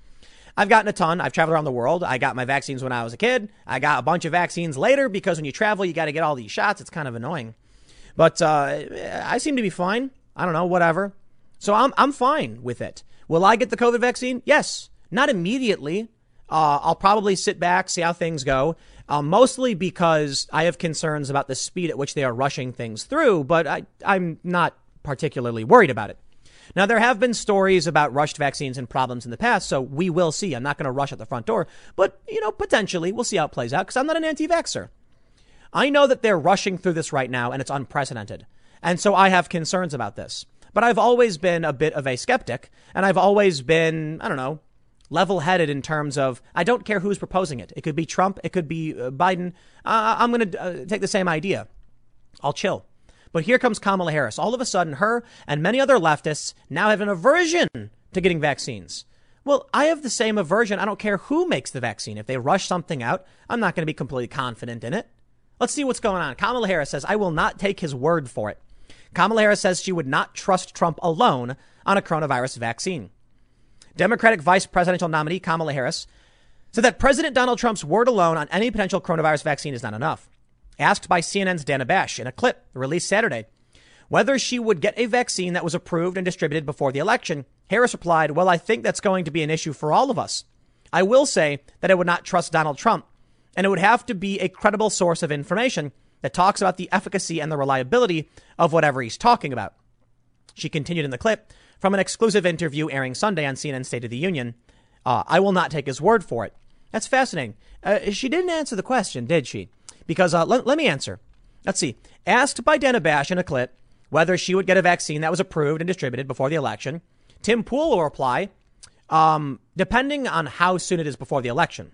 I've gotten a ton. I've traveled around the world. I got my vaccines when I was a kid. I got a bunch of vaccines later because when you travel, you got to get all these shots. It's kind of annoying. But uh, I seem to be fine. I don't know, whatever. So I'm I'm fine with it. Will I get the COVID vaccine? Yes. Not immediately. Uh, I'll probably sit back, see how things go, uh, mostly because I have concerns about the speed at which they are rushing things through. But I, I'm not particularly worried about it. Now, there have been stories about rushed vaccines and problems in the past, so we will see. I'm not going to rush at the front door, but, you know, potentially we'll see how it plays out because I'm not an anti-vaxxer. I know that they're rushing through this right now and it's unprecedented. And so I have concerns about this. But I've always been a bit of a skeptic and I've always been, I don't know, level headed in terms of I don't care who's proposing it. It could be Trump. It could be Biden. Uh, I'm going to uh, take the same idea. I'll chill. But here comes Kamala Harris. All of a sudden, her and many other leftists now have an aversion to getting vaccines. Well, I have the same aversion. I don't care who makes the vaccine. If they rush something out, I'm not going to be completely confident in it. Let's see what's going on. Kamala Harris says, I will not take his word for it. Kamala Harris says she would not trust Trump alone on a coronavirus vaccine. Democratic vice presidential nominee Kamala Harris said that President Donald Trump's word alone on any potential coronavirus vaccine is not enough. Asked by C N N's Dana Bash in a clip released Saturday, whether she would get a vaccine that was approved and distributed before the election, Harris replied, well, I think that's going to be an issue for all of us. I will say that I would not trust Donald Trump, and it would have to be a credible source of information that talks about the efficacy and the reliability of whatever he's talking about. She continued in the clip from an exclusive interview airing Sunday on C N N State of the Union. Uh, I will not take his word for it. That's fascinating. Uh, she didn't answer the question, did she? Because uh, let, let me answer. Let's see. Asked by Dana Bash in a clip whether she would get a vaccine that was approved and distributed before the election, Tim Pool will reply, um, depending on how soon it is before the election.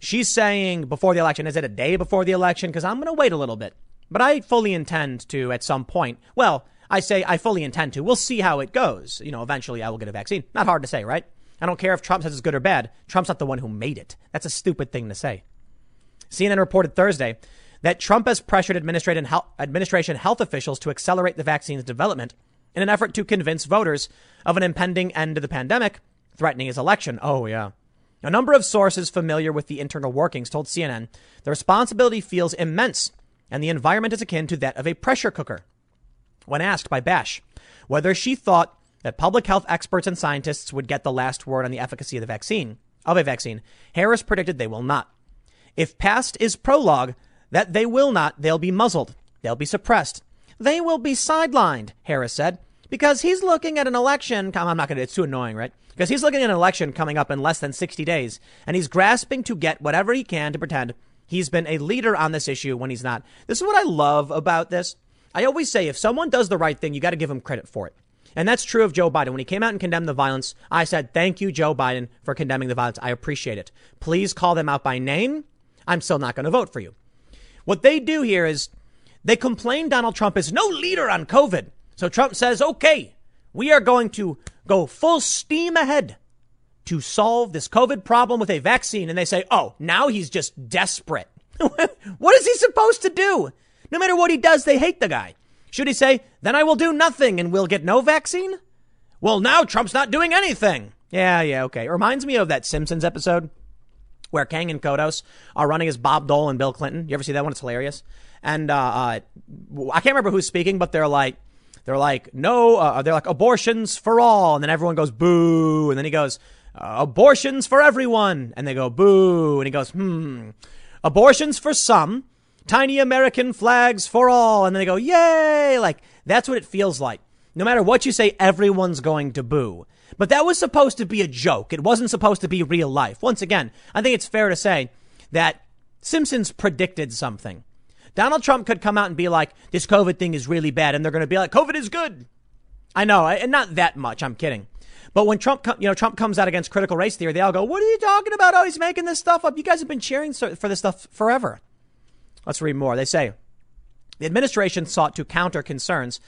She's saying before the election. Is it a day before the election? Because I'm going to wait a little bit. But I fully intend to at some point. Well, I say I fully intend to. We'll see how it goes. You know, eventually I will get a vaccine. Not hard to say, right? I don't care if Trump says it's good or bad. Trump's not the one who made it. That's a stupid thing to say. C N N reported Thursday that Trump has pressured administration health officials to accelerate the vaccine's development in an effort to convince voters of an impending end to the pandemic, threatening his election. Oh, yeah. A number of sources familiar with the internal workings told C N N the responsibility feels immense and the environment is akin to that of a pressure cooker. When asked by Bash whether she thought that public health experts and scientists would get the last word on the efficacy of the vaccine, of a vaccine, Harris predicted they will not. If past is prologue, that they will not, they'll be muzzled. They'll be suppressed. They will be sidelined, Harris said, because he's looking at an election. I'm not going to. It's too annoying, right? Because he's looking at an election coming up in less than sixty days, and he's grasping to get whatever he can to pretend he's been a leader on this issue when he's not. This is what I love about this. I always say if someone does the right thing, you got to give him credit for it. And that's true of Joe Biden. When he came out and condemned the violence, I said, thank you, Joe Biden, for condemning the violence. I appreciate it. Please call them out by name. I'm still not going to vote for you. What they do here is they complain Donald Trump is no leader on COVID. So Trump says, OK, we are going to go full steam ahead to solve this COVID problem with a vaccine. And they say, oh, now he's just desperate. What is he supposed to do? No matter what he does, they hate the guy. Should he say, then I will do nothing and we'll get no vaccine? Well, now Trump's not doing anything. Yeah, yeah, okay. It reminds me of that Simpsons episode where Kang and Kodos are running as Bob Dole and Bill Clinton. You ever see that one? It's hilarious. And uh, uh, I can't remember who's speaking, but they're like, they're like, no, uh, they're like abortions for all. And then everyone goes, boo. And then he goes, uh, abortions for everyone. And they go, boo. And he goes, hmm, abortions for some. Tiny American flags for all. And then they go, yay. Like, that's what it feels like. No matter what you say, everyone's going to boo. But that was supposed to be a joke. It wasn't supposed to be real life. Once again, I think it's fair to say that Simpsons predicted something. Donald Trump could come out and be like, this COVID thing is really bad. And they're going to be like, COVID is good. I know. And not that much. I'm kidding. But when Trump, com- you know, Trump comes out against critical race theory, they all go, what are you talking about? Oh, he's making this stuff up. You guys have been cheering for this stuff forever. Let's read more. They say the administration sought to counter concerns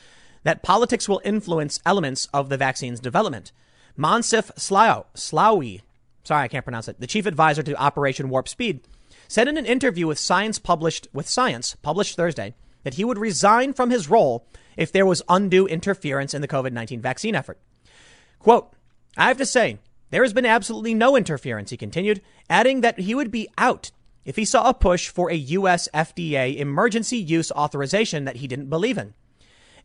that politics will influence elements of the vaccine's development. Monsif Slaoui, sorry, I can't pronounce it, the chief advisor to Operation Warp Speed, said in an interview with Science published with Science published Thursday that he would resign from his role if there was undue interference in the COVID nineteen vaccine effort. Quote, I have to say, there has been absolutely no interference, he continued, adding that he would be out if he saw a push for a U S F D A emergency use authorization that he didn't believe in.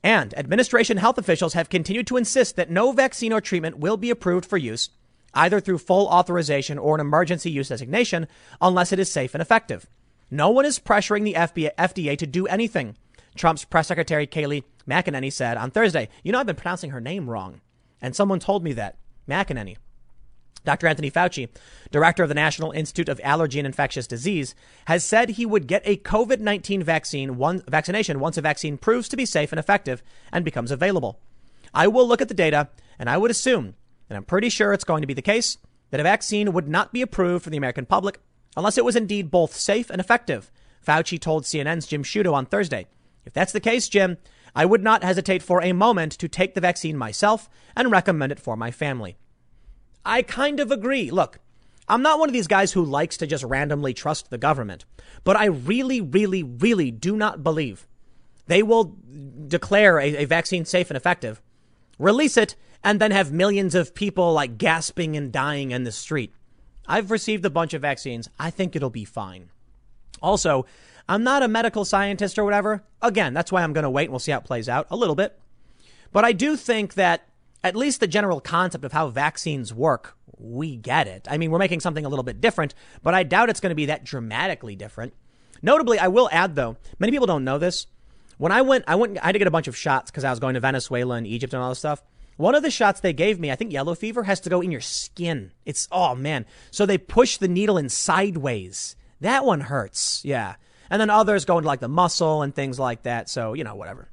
And administration health officials have continued to insist that no vaccine or treatment will be approved for use, either through full authorization or an emergency use designation, unless it is safe and effective. No one is pressuring the F D A to do anything, Trump's press secretary, Kayleigh McEnany, said on Thursday. You know, I've been pronouncing her name wrong. And someone told me that. McEnany. Doctor Anthony Fauci, director of the National Institute of Allergy and Infectious Disease, has said he would get a COVID nineteen vaccine one, vaccination once a vaccine proves to be safe and effective and becomes available. I will look at the data, and I would assume, and I'm pretty sure it's going to be the case, that a vaccine would not be approved for the American public unless it was indeed both safe and effective, Fauci told C N N's Jim Sciutto on Thursday. If that's the case, Jim, I would not hesitate for a moment to take the vaccine myself and recommend it for my family. I kind of agree. Look, I'm not one of these guys who likes to just randomly trust the government, but I really, really, really do not believe they will declare a, a vaccine safe and effective, release it, and then have millions of people like gasping and dying in the street. I've received a bunch of vaccines. I think it'll be fine. Also, I'm not a medical scientist or whatever. Again, that's why I'm going to wait and we'll see how it plays out a little bit. But I do think that at least the general concept of how vaccines work, we get it. I mean, we're making something a little bit different, but I doubt it's going to be that dramatically different. Notably, I will add, though, many people don't know this. When I went, I went, I had to get a bunch of shots because I was going to Venezuela and Egypt and all this stuff. One of the shots they gave me, I think yellow fever, has to go in your skin. It's, oh, man. So they push the needle in sideways. That one hurts. Yeah. And then others go into like the muscle and things like that. So, you know, whatever.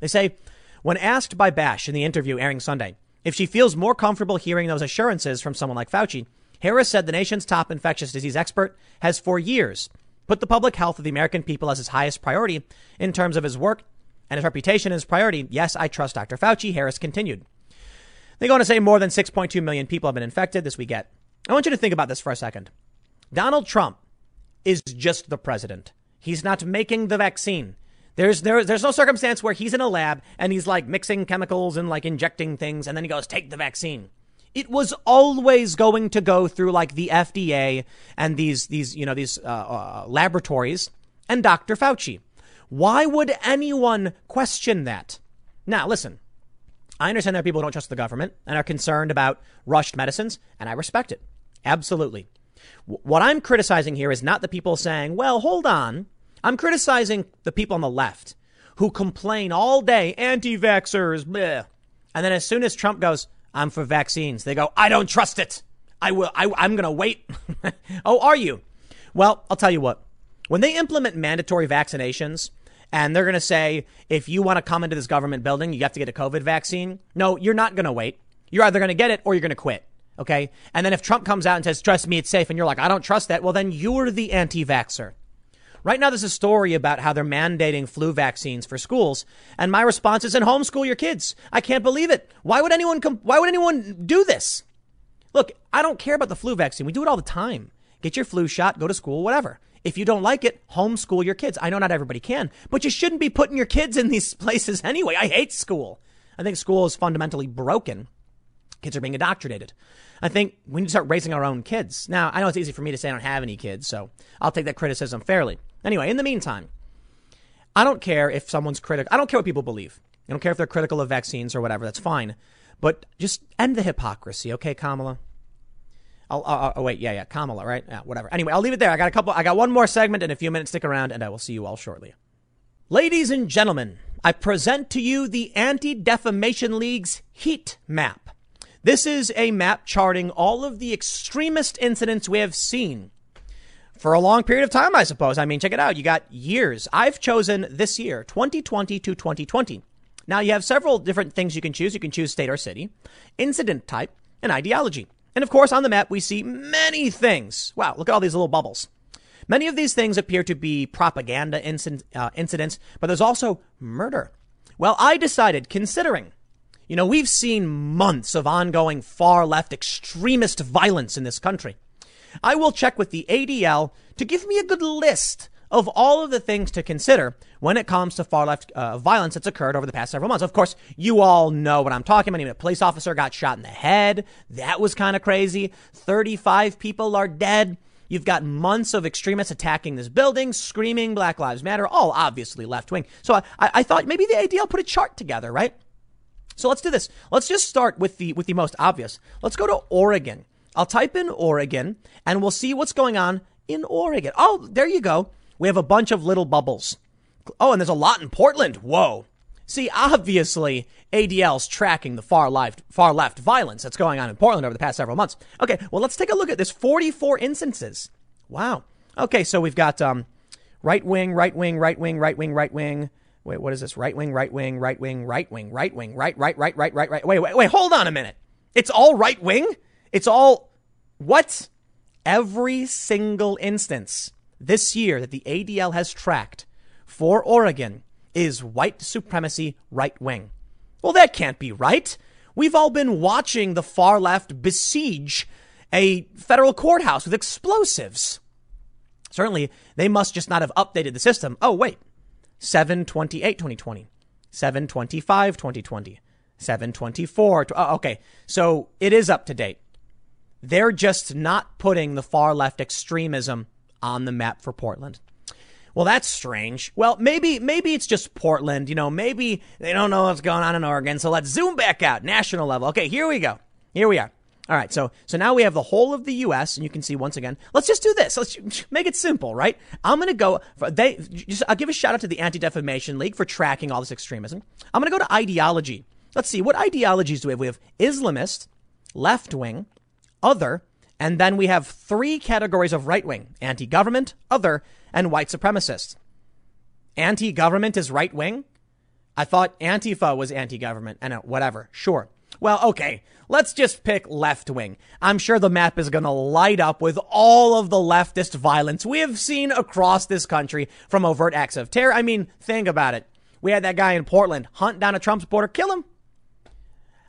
They say, when asked by Bash in the interview airing Sunday if she feels more comfortable hearing those assurances from someone like Fauci, Harris said the nation's top infectious disease expert has for years put the public health of the American people as his highest priority in terms of his work and his reputation as priority. Yes, I trust Doctor Fauci, Harris continued. They go on to say more than six point two million people have been infected. This we get. I want you to think about this for a second. Donald Trump is just the president. He's not making the vaccine. There's there, there's no circumstance where he's in a lab and he's like mixing chemicals and like injecting things. And then he goes, take the vaccine. It was always going to go through like the F D A and these these, you know, these uh, uh, laboratories and Doctor Fauci. Why would anyone question that? Now, listen, I understand that people don't trust the government and are concerned about rushed medicines, and I respect it. Absolutely. W- what I'm criticizing here is not the people saying, well, hold on. I'm criticizing the people on the left who complain all day, anti-vaxxers, bleh. And then as soon as Trump goes, I'm for vaccines, they go, I don't trust it. I will. I, I'm going to wait. Oh, are you? Well, I'll tell you what. When they implement mandatory vaccinations and they're going to say, if you want to come into this government building, you have to get a COVID vaccine. No, you're not going to wait. You're either going to get it or you're going to quit. OK. And then if Trump comes out and says, trust me, it's safe, and you're like, I don't trust that. Well, then you're the anti-vaxxer. Right now, there's a story about how they're mandating flu vaccines for schools. And my response is, and homeschool your kids. I can't believe it. Why would anyone com- why would anyone do this? Look, I don't care about the flu vaccine. We do it all the time. Get your flu shot, go to school, whatever. If you don't like it, homeschool your kids. I know not everybody can, but you shouldn't be putting your kids in these places anyway. I hate school. I think school is fundamentally broken. Kids are being indoctrinated. I think we need to start raising our own kids. Now, I know it's easy for me to say I don't have any kids, so I'll take that criticism fairly. Anyway, in the meantime, I don't care if someone's critical. I don't care what people believe. I don't care if they're critical of vaccines or whatever. That's fine. But just end the hypocrisy. OK, Kamala? I'll, I'll, I'll wait. Yeah, yeah. Kamala, right? Yeah, whatever. Anyway, I'll leave it there. I got a couple. I got one more segment in a few minutes. Stick around and I will see you all shortly. Ladies and gentlemen, I present to you the Anti-Defamation League's heat map. This is a map charting all of the extremist incidents we have seen for a long period of time, I suppose. I mean, check it out. You got years. I've chosen this year, twenty twenty to twenty twenty. Now, you have several different things you can choose. You can choose state or city, incident type, and ideology. And of course, on the map, we see many things. Wow, look at all these little bubbles. Many of these things appear to be propaganda inc- uh, incidents, but there's also murder. Well, I decided, considering, you know, we've seen months of ongoing far left extremist violence in this country, I will check with the A D L to give me a good list of all of the things to consider when it comes to far left uh, violence that's occurred over the past several months. Of course, you all know what I'm talking about. Even a police officer got shot in the head. That was kind of crazy. thirty-five people are dead. You've got months of extremists attacking this building, screaming Black Lives Matter, all obviously left wing. So I, I thought maybe the A D L put a chart together, right? So let's do this. Let's just start with the with the most obvious. Let's go to Oregon. I'll type in Oregon and we'll see what's going on in Oregon. Oh, there you go. We have a bunch of little bubbles. Oh, and there's a lot in Portland. Whoa. See, obviously, A D L's tracking the far left, far left violence that's going on in Portland over the past several months. OK, well, let's take a look at this. forty-four instances. Wow. OK, so we've got um, right wing, right wing, right wing, right wing, right wing. Wait, what is this? Right wing, right wing, right wing, right wing, right wing, right, right, right, right, right, right. Wait, wait, wait. Hold on a minute. It's all right wing. It's all what? Every single instance this year that the A D L has tracked for Oregon is white supremacy right wing. Well, that can't be right. We've all been watching the far left besiege a federal courthouse with explosives. Certainly, they must just not have updated the system. Oh, wait. seven twenty-eight twenty twenty, seven twenty-five twenty twenty, seven twenty-four. Oh, OK, so it is up to date. They're just not putting the far left extremism on the map for Portland. Well, that's strange. Well, maybe maybe it's just Portland. You know, maybe they don't know what's going on in Oregon. So let's zoom back out, national level. Okay, here we go. Here we are. All right, so so now we have the whole of the U S, and you can see once again. Let's just do this. Let's make it simple, right? I'm going to go for, they just, I'll give a shout out to the Anti-Defamation League for tracking all this extremism. I'm going to go to ideology. Let's see, what ideologies do we have? We have Islamist, left-wing, other, and then we have three categories of right-wing: anti-government, other, and white supremacists. Anti-government is right-wing? I thought Antifa was anti-government. I know, whatever. Sure. Well, okay, let's just pick left-wing. I'm sure the map is going to light up with all of the leftist violence we have seen across this country, from overt acts of terror. I mean, think about it. We had that guy in Portland hunt down a Trump supporter, kill him.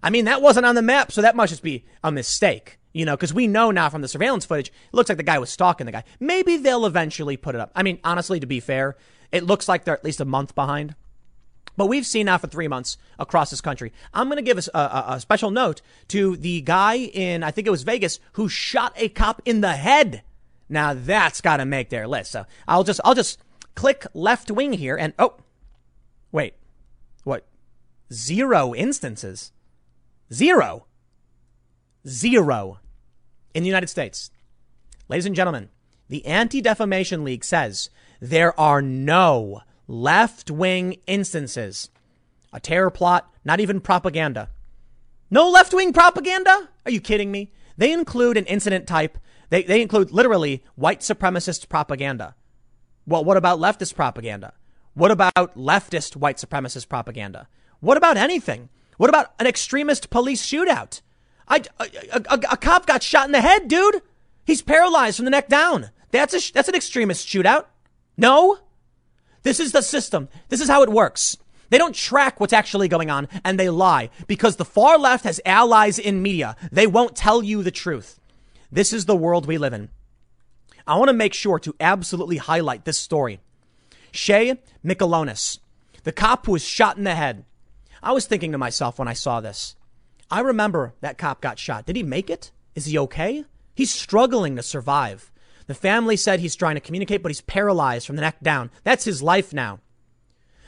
I mean, that wasn't on the map, so that must just be a mistake, you know, because we know now from the surveillance footage, it looks like the guy was stalking the guy. Maybe they'll eventually put it up. I mean, honestly, to be fair, it looks like they're at least a month behind. But we've seen now for three months across this country. I'm going to give a, a, a special note to the guy in, I think it was Vegas, who shot a cop in the head. Now, that's got to make their list. So I'll just I'll just click left wing here. And oh, wait, what? Zero instances. Zero. Zero in the United States. Ladies and gentlemen, the Anti-Defamation League says there are no left-wing instances. A terror plot, not even propaganda. No left-wing propaganda? Are you kidding me? They include an incident type. They, they include literally white supremacist propaganda. Well, what about leftist propaganda? What about leftist white supremacist propaganda? What about anything? What about an extremist police shootout? I, a, a, a, a cop got shot in the head, dude. He's paralyzed from the neck down. That's a, that's an extremist shootout. No, this is the system. This is how it works. They don't track what's actually going on, and they lie because the far left has allies in media. They won't tell you the truth. This is the world we live in. I want to make sure to absolutely highlight this story. Shane Michelonis, the cop who was shot in the head. I was thinking to myself when I saw this, I remember that cop got shot. Did he make it? Is he okay? He's struggling to survive. The family said he's trying to communicate, but he's paralyzed from the neck down. That's his life now.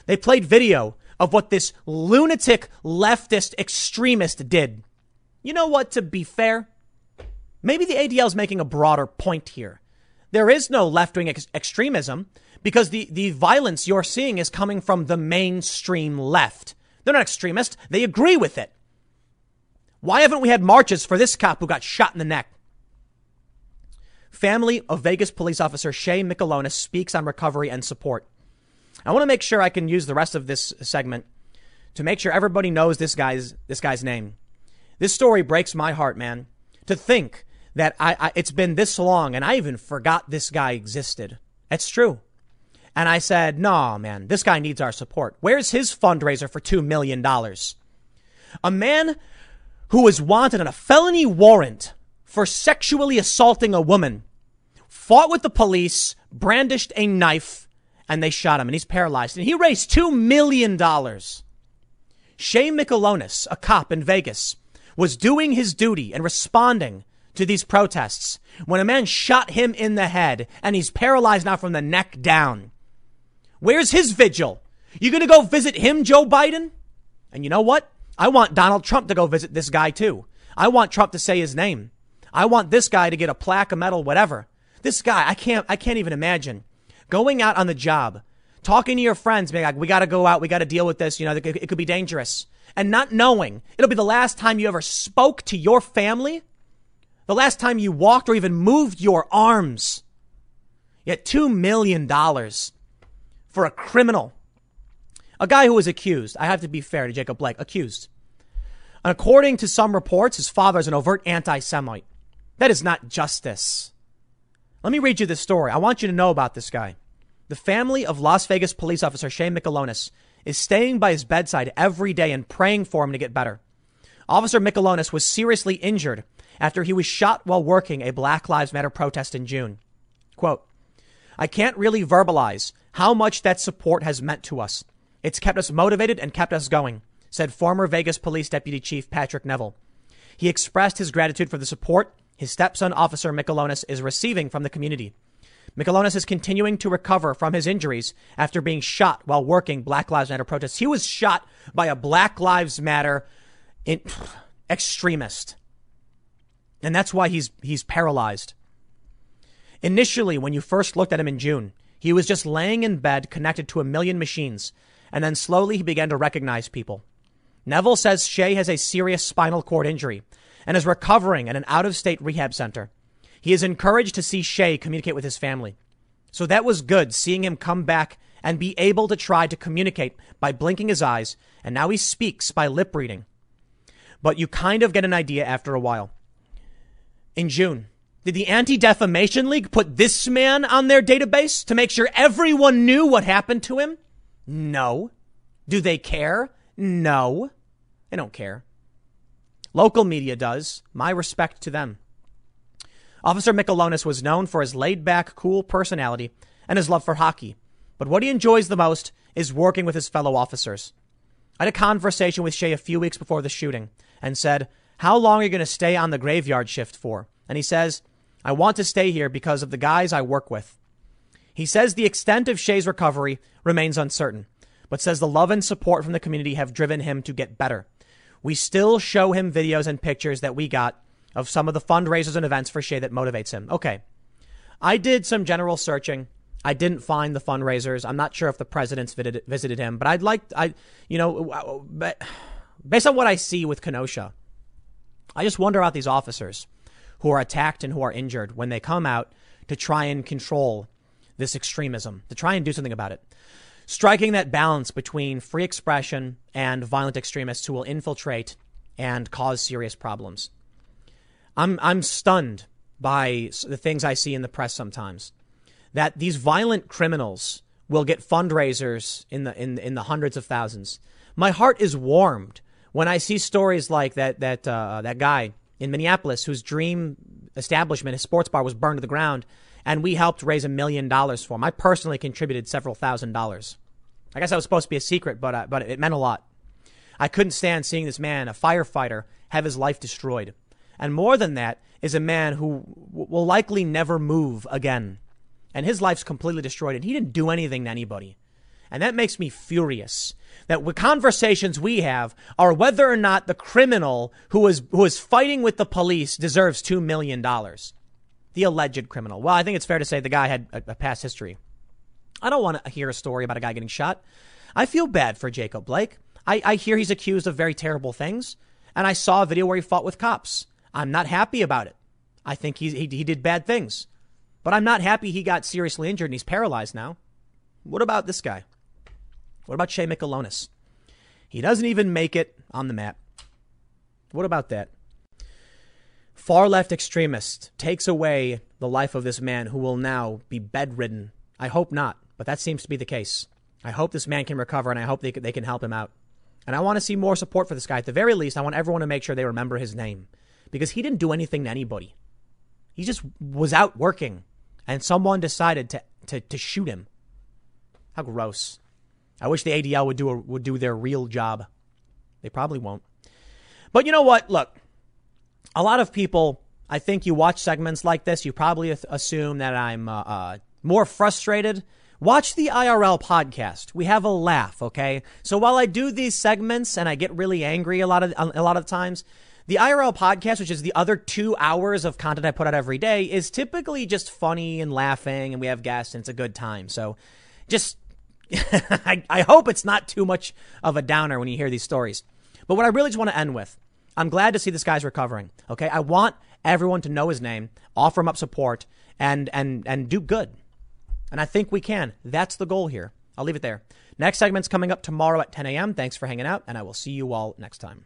They played video of what this lunatic leftist extremist did. You know what? To be fair, maybe the A D L is making a broader point here. There is no left-wing ex- extremism because the, the violence you're seeing is coming from the mainstream left. They're not extremists. They agree with it. Why haven't we had marches for this cop who got shot in the neck? Family of Vegas police officer Shane Michelonis speaks on recovery and support. I want to make sure I can use the rest of this segment to make sure everybody knows this guy's this guy's name. This story breaks my heart, man. To think that I, I it's been this long and I even forgot this guy existed. It's true. And I said, no, man, this guy needs our support. Where's his fundraiser for two million dollars? A man who was wanted on a felony warrant for sexually assaulting a woman, fought with the police, brandished a knife, and they shot him. And he's paralyzed. And he raised two million dollars. Shane Michelonis, a cop in Vegas, was doing his duty and responding to these protests when a man shot him in the head, and he's paralyzed now from the neck down. Where's his vigil? You going to go visit him, Joe Biden? And you know what? I want Donald Trump to go visit this guy, too. I want Trump to say his name. I want this guy to get a plaque, a medal, whatever. This guy, I can't I can't even imagine going out on the job, talking to your friends, being like, we got to go out. We got to deal with this. You know, it could be dangerous, and not knowing it'll be the last time you ever spoke to your family, the last time you walked or even moved your arms. Yet two million dollars. For a criminal, a guy who was accused. I have to be fair to Jacob Blake, accused. And according to some reports, his father is an overt anti-Semite. That is not justice. Let me read you this story. I want you to know about this guy. The family of Las Vegas police officer Shane Michelonis is staying by his bedside every day and praying for him to get better. Officer Michelonis was seriously injured after he was shot while working a Black Lives Matter protest in June. Quote, I can't really verbalize how much that support has meant to us. It's kept us motivated and kept us going, said former Vegas Police Deputy Chief Patrick Neville. He expressed his gratitude for the support his stepson, Officer Michelonis, is receiving from the community. Michelonis is continuing to recover from his injuries after being shot while working Black Lives Matter protests. He was shot by a Black Lives Matter in- extremist. And that's why he's he's paralyzed. Initially, when you first looked at him in June, he was just laying in bed connected to a million machines. And then slowly he began to recognize people. Neville says Shea has a serious spinal cord injury and is recovering at an out-of-state rehab center. He is encouraged to see Shea communicate with his family. So that was good, seeing him come back and be able to try to communicate by blinking his eyes. And now he speaks by lip reading. But you kind of get an idea after a while. In June, did the Anti-Defamation League put this man on their database to make sure everyone knew what happened to him? No. Do they care? No. They don't care. Local media does. My respect to them. Officer Michelonis was known for his laid-back, cool personality and his love for hockey. But what he enjoys the most is working with his fellow officers. I had a conversation with Shea a few weeks before the shooting and said, how long are you going to stay on the graveyard shift for? And he says, I want to stay here because of the guys I work with. He says the extent of Shea's recovery remains uncertain, but says the love and support from the community have driven him to get better. We still show him videos and pictures that we got of some of the fundraisers and events for Shea that motivates him. OK, I did some general searching. I didn't find the fundraisers. I'm not sure if the president's visited him, but I'd like I, you know, but based on what I see with Kenosha, I just wonder about these officers who are attacked and who are injured when they come out to try and control this extremism, to try and do something about it. Striking that balance between free expression and violent extremists who will infiltrate and cause serious problems. I'm I'm stunned by the things I see in the press sometimes, that these violent criminals will get fundraisers in the in, in the hundreds of thousands. My heart is warmed when I see stories like that, that uh, that guy in Minneapolis whose dream establishment, his sports bar, was burned to the ground. And we helped raise a million dollars for him. I personally contributed several thousand dollars. I guess that was supposed to be a secret, but uh, but it meant a lot. I couldn't stand seeing this man, a firefighter, have his life destroyed. And more than that is a man who w- will likely never move again. And his life's completely destroyed. And he didn't do anything to anybody. And that makes me furious that the conversations we have are whether or not the criminal who is who is fighting with the police deserves two million dollars. The alleged criminal. Well, I think it's fair to say the guy had a, a past history. I don't want to hear a story about a guy getting shot. I feel bad for Jacob Blake. I, I hear he's accused of very terrible things. And I saw a video where he fought with cops. I'm not happy about it. I think he, he, he did bad things. But I'm not happy he got seriously injured and he's paralyzed now. What about this guy? What about Shane Michelonis? He doesn't even make it on the map. What about that? Far left extremist takes away the life of this man who will now be bedridden. I hope not, but that seems to be the case. I hope this man can recover and I hope they they can help him out. And I want to see more support for this guy. At the very least, I want everyone to make sure they remember his name because he didn't do anything to anybody. He just was out working and someone decided to to, to shoot him. How gross. I wish the A D L would do a, would do their real job. They probably won't. But you know what? Look. A lot of people, I think you watch segments like this, you probably assume that I'm uh, uh, more frustrated. Watch the I R L podcast. We have a laugh, okay? So while I do these segments and I get really angry a lot of a lot of times, the I R L podcast, which is the other two hours of content I put out every day, is typically just funny and laughing, and we have guests, and it's a good time. So just, I, I hope it's not too much of a downer when you hear these stories. But what I really just want to end with, I'm glad to see this guy's recovering. OK, I want everyone to know his name, offer him up support and and and do good. And I think we can. That's the goal here. I'll leave it there. Next segment's coming up tomorrow at ten a.m. Thanks for hanging out and I will see you all next time.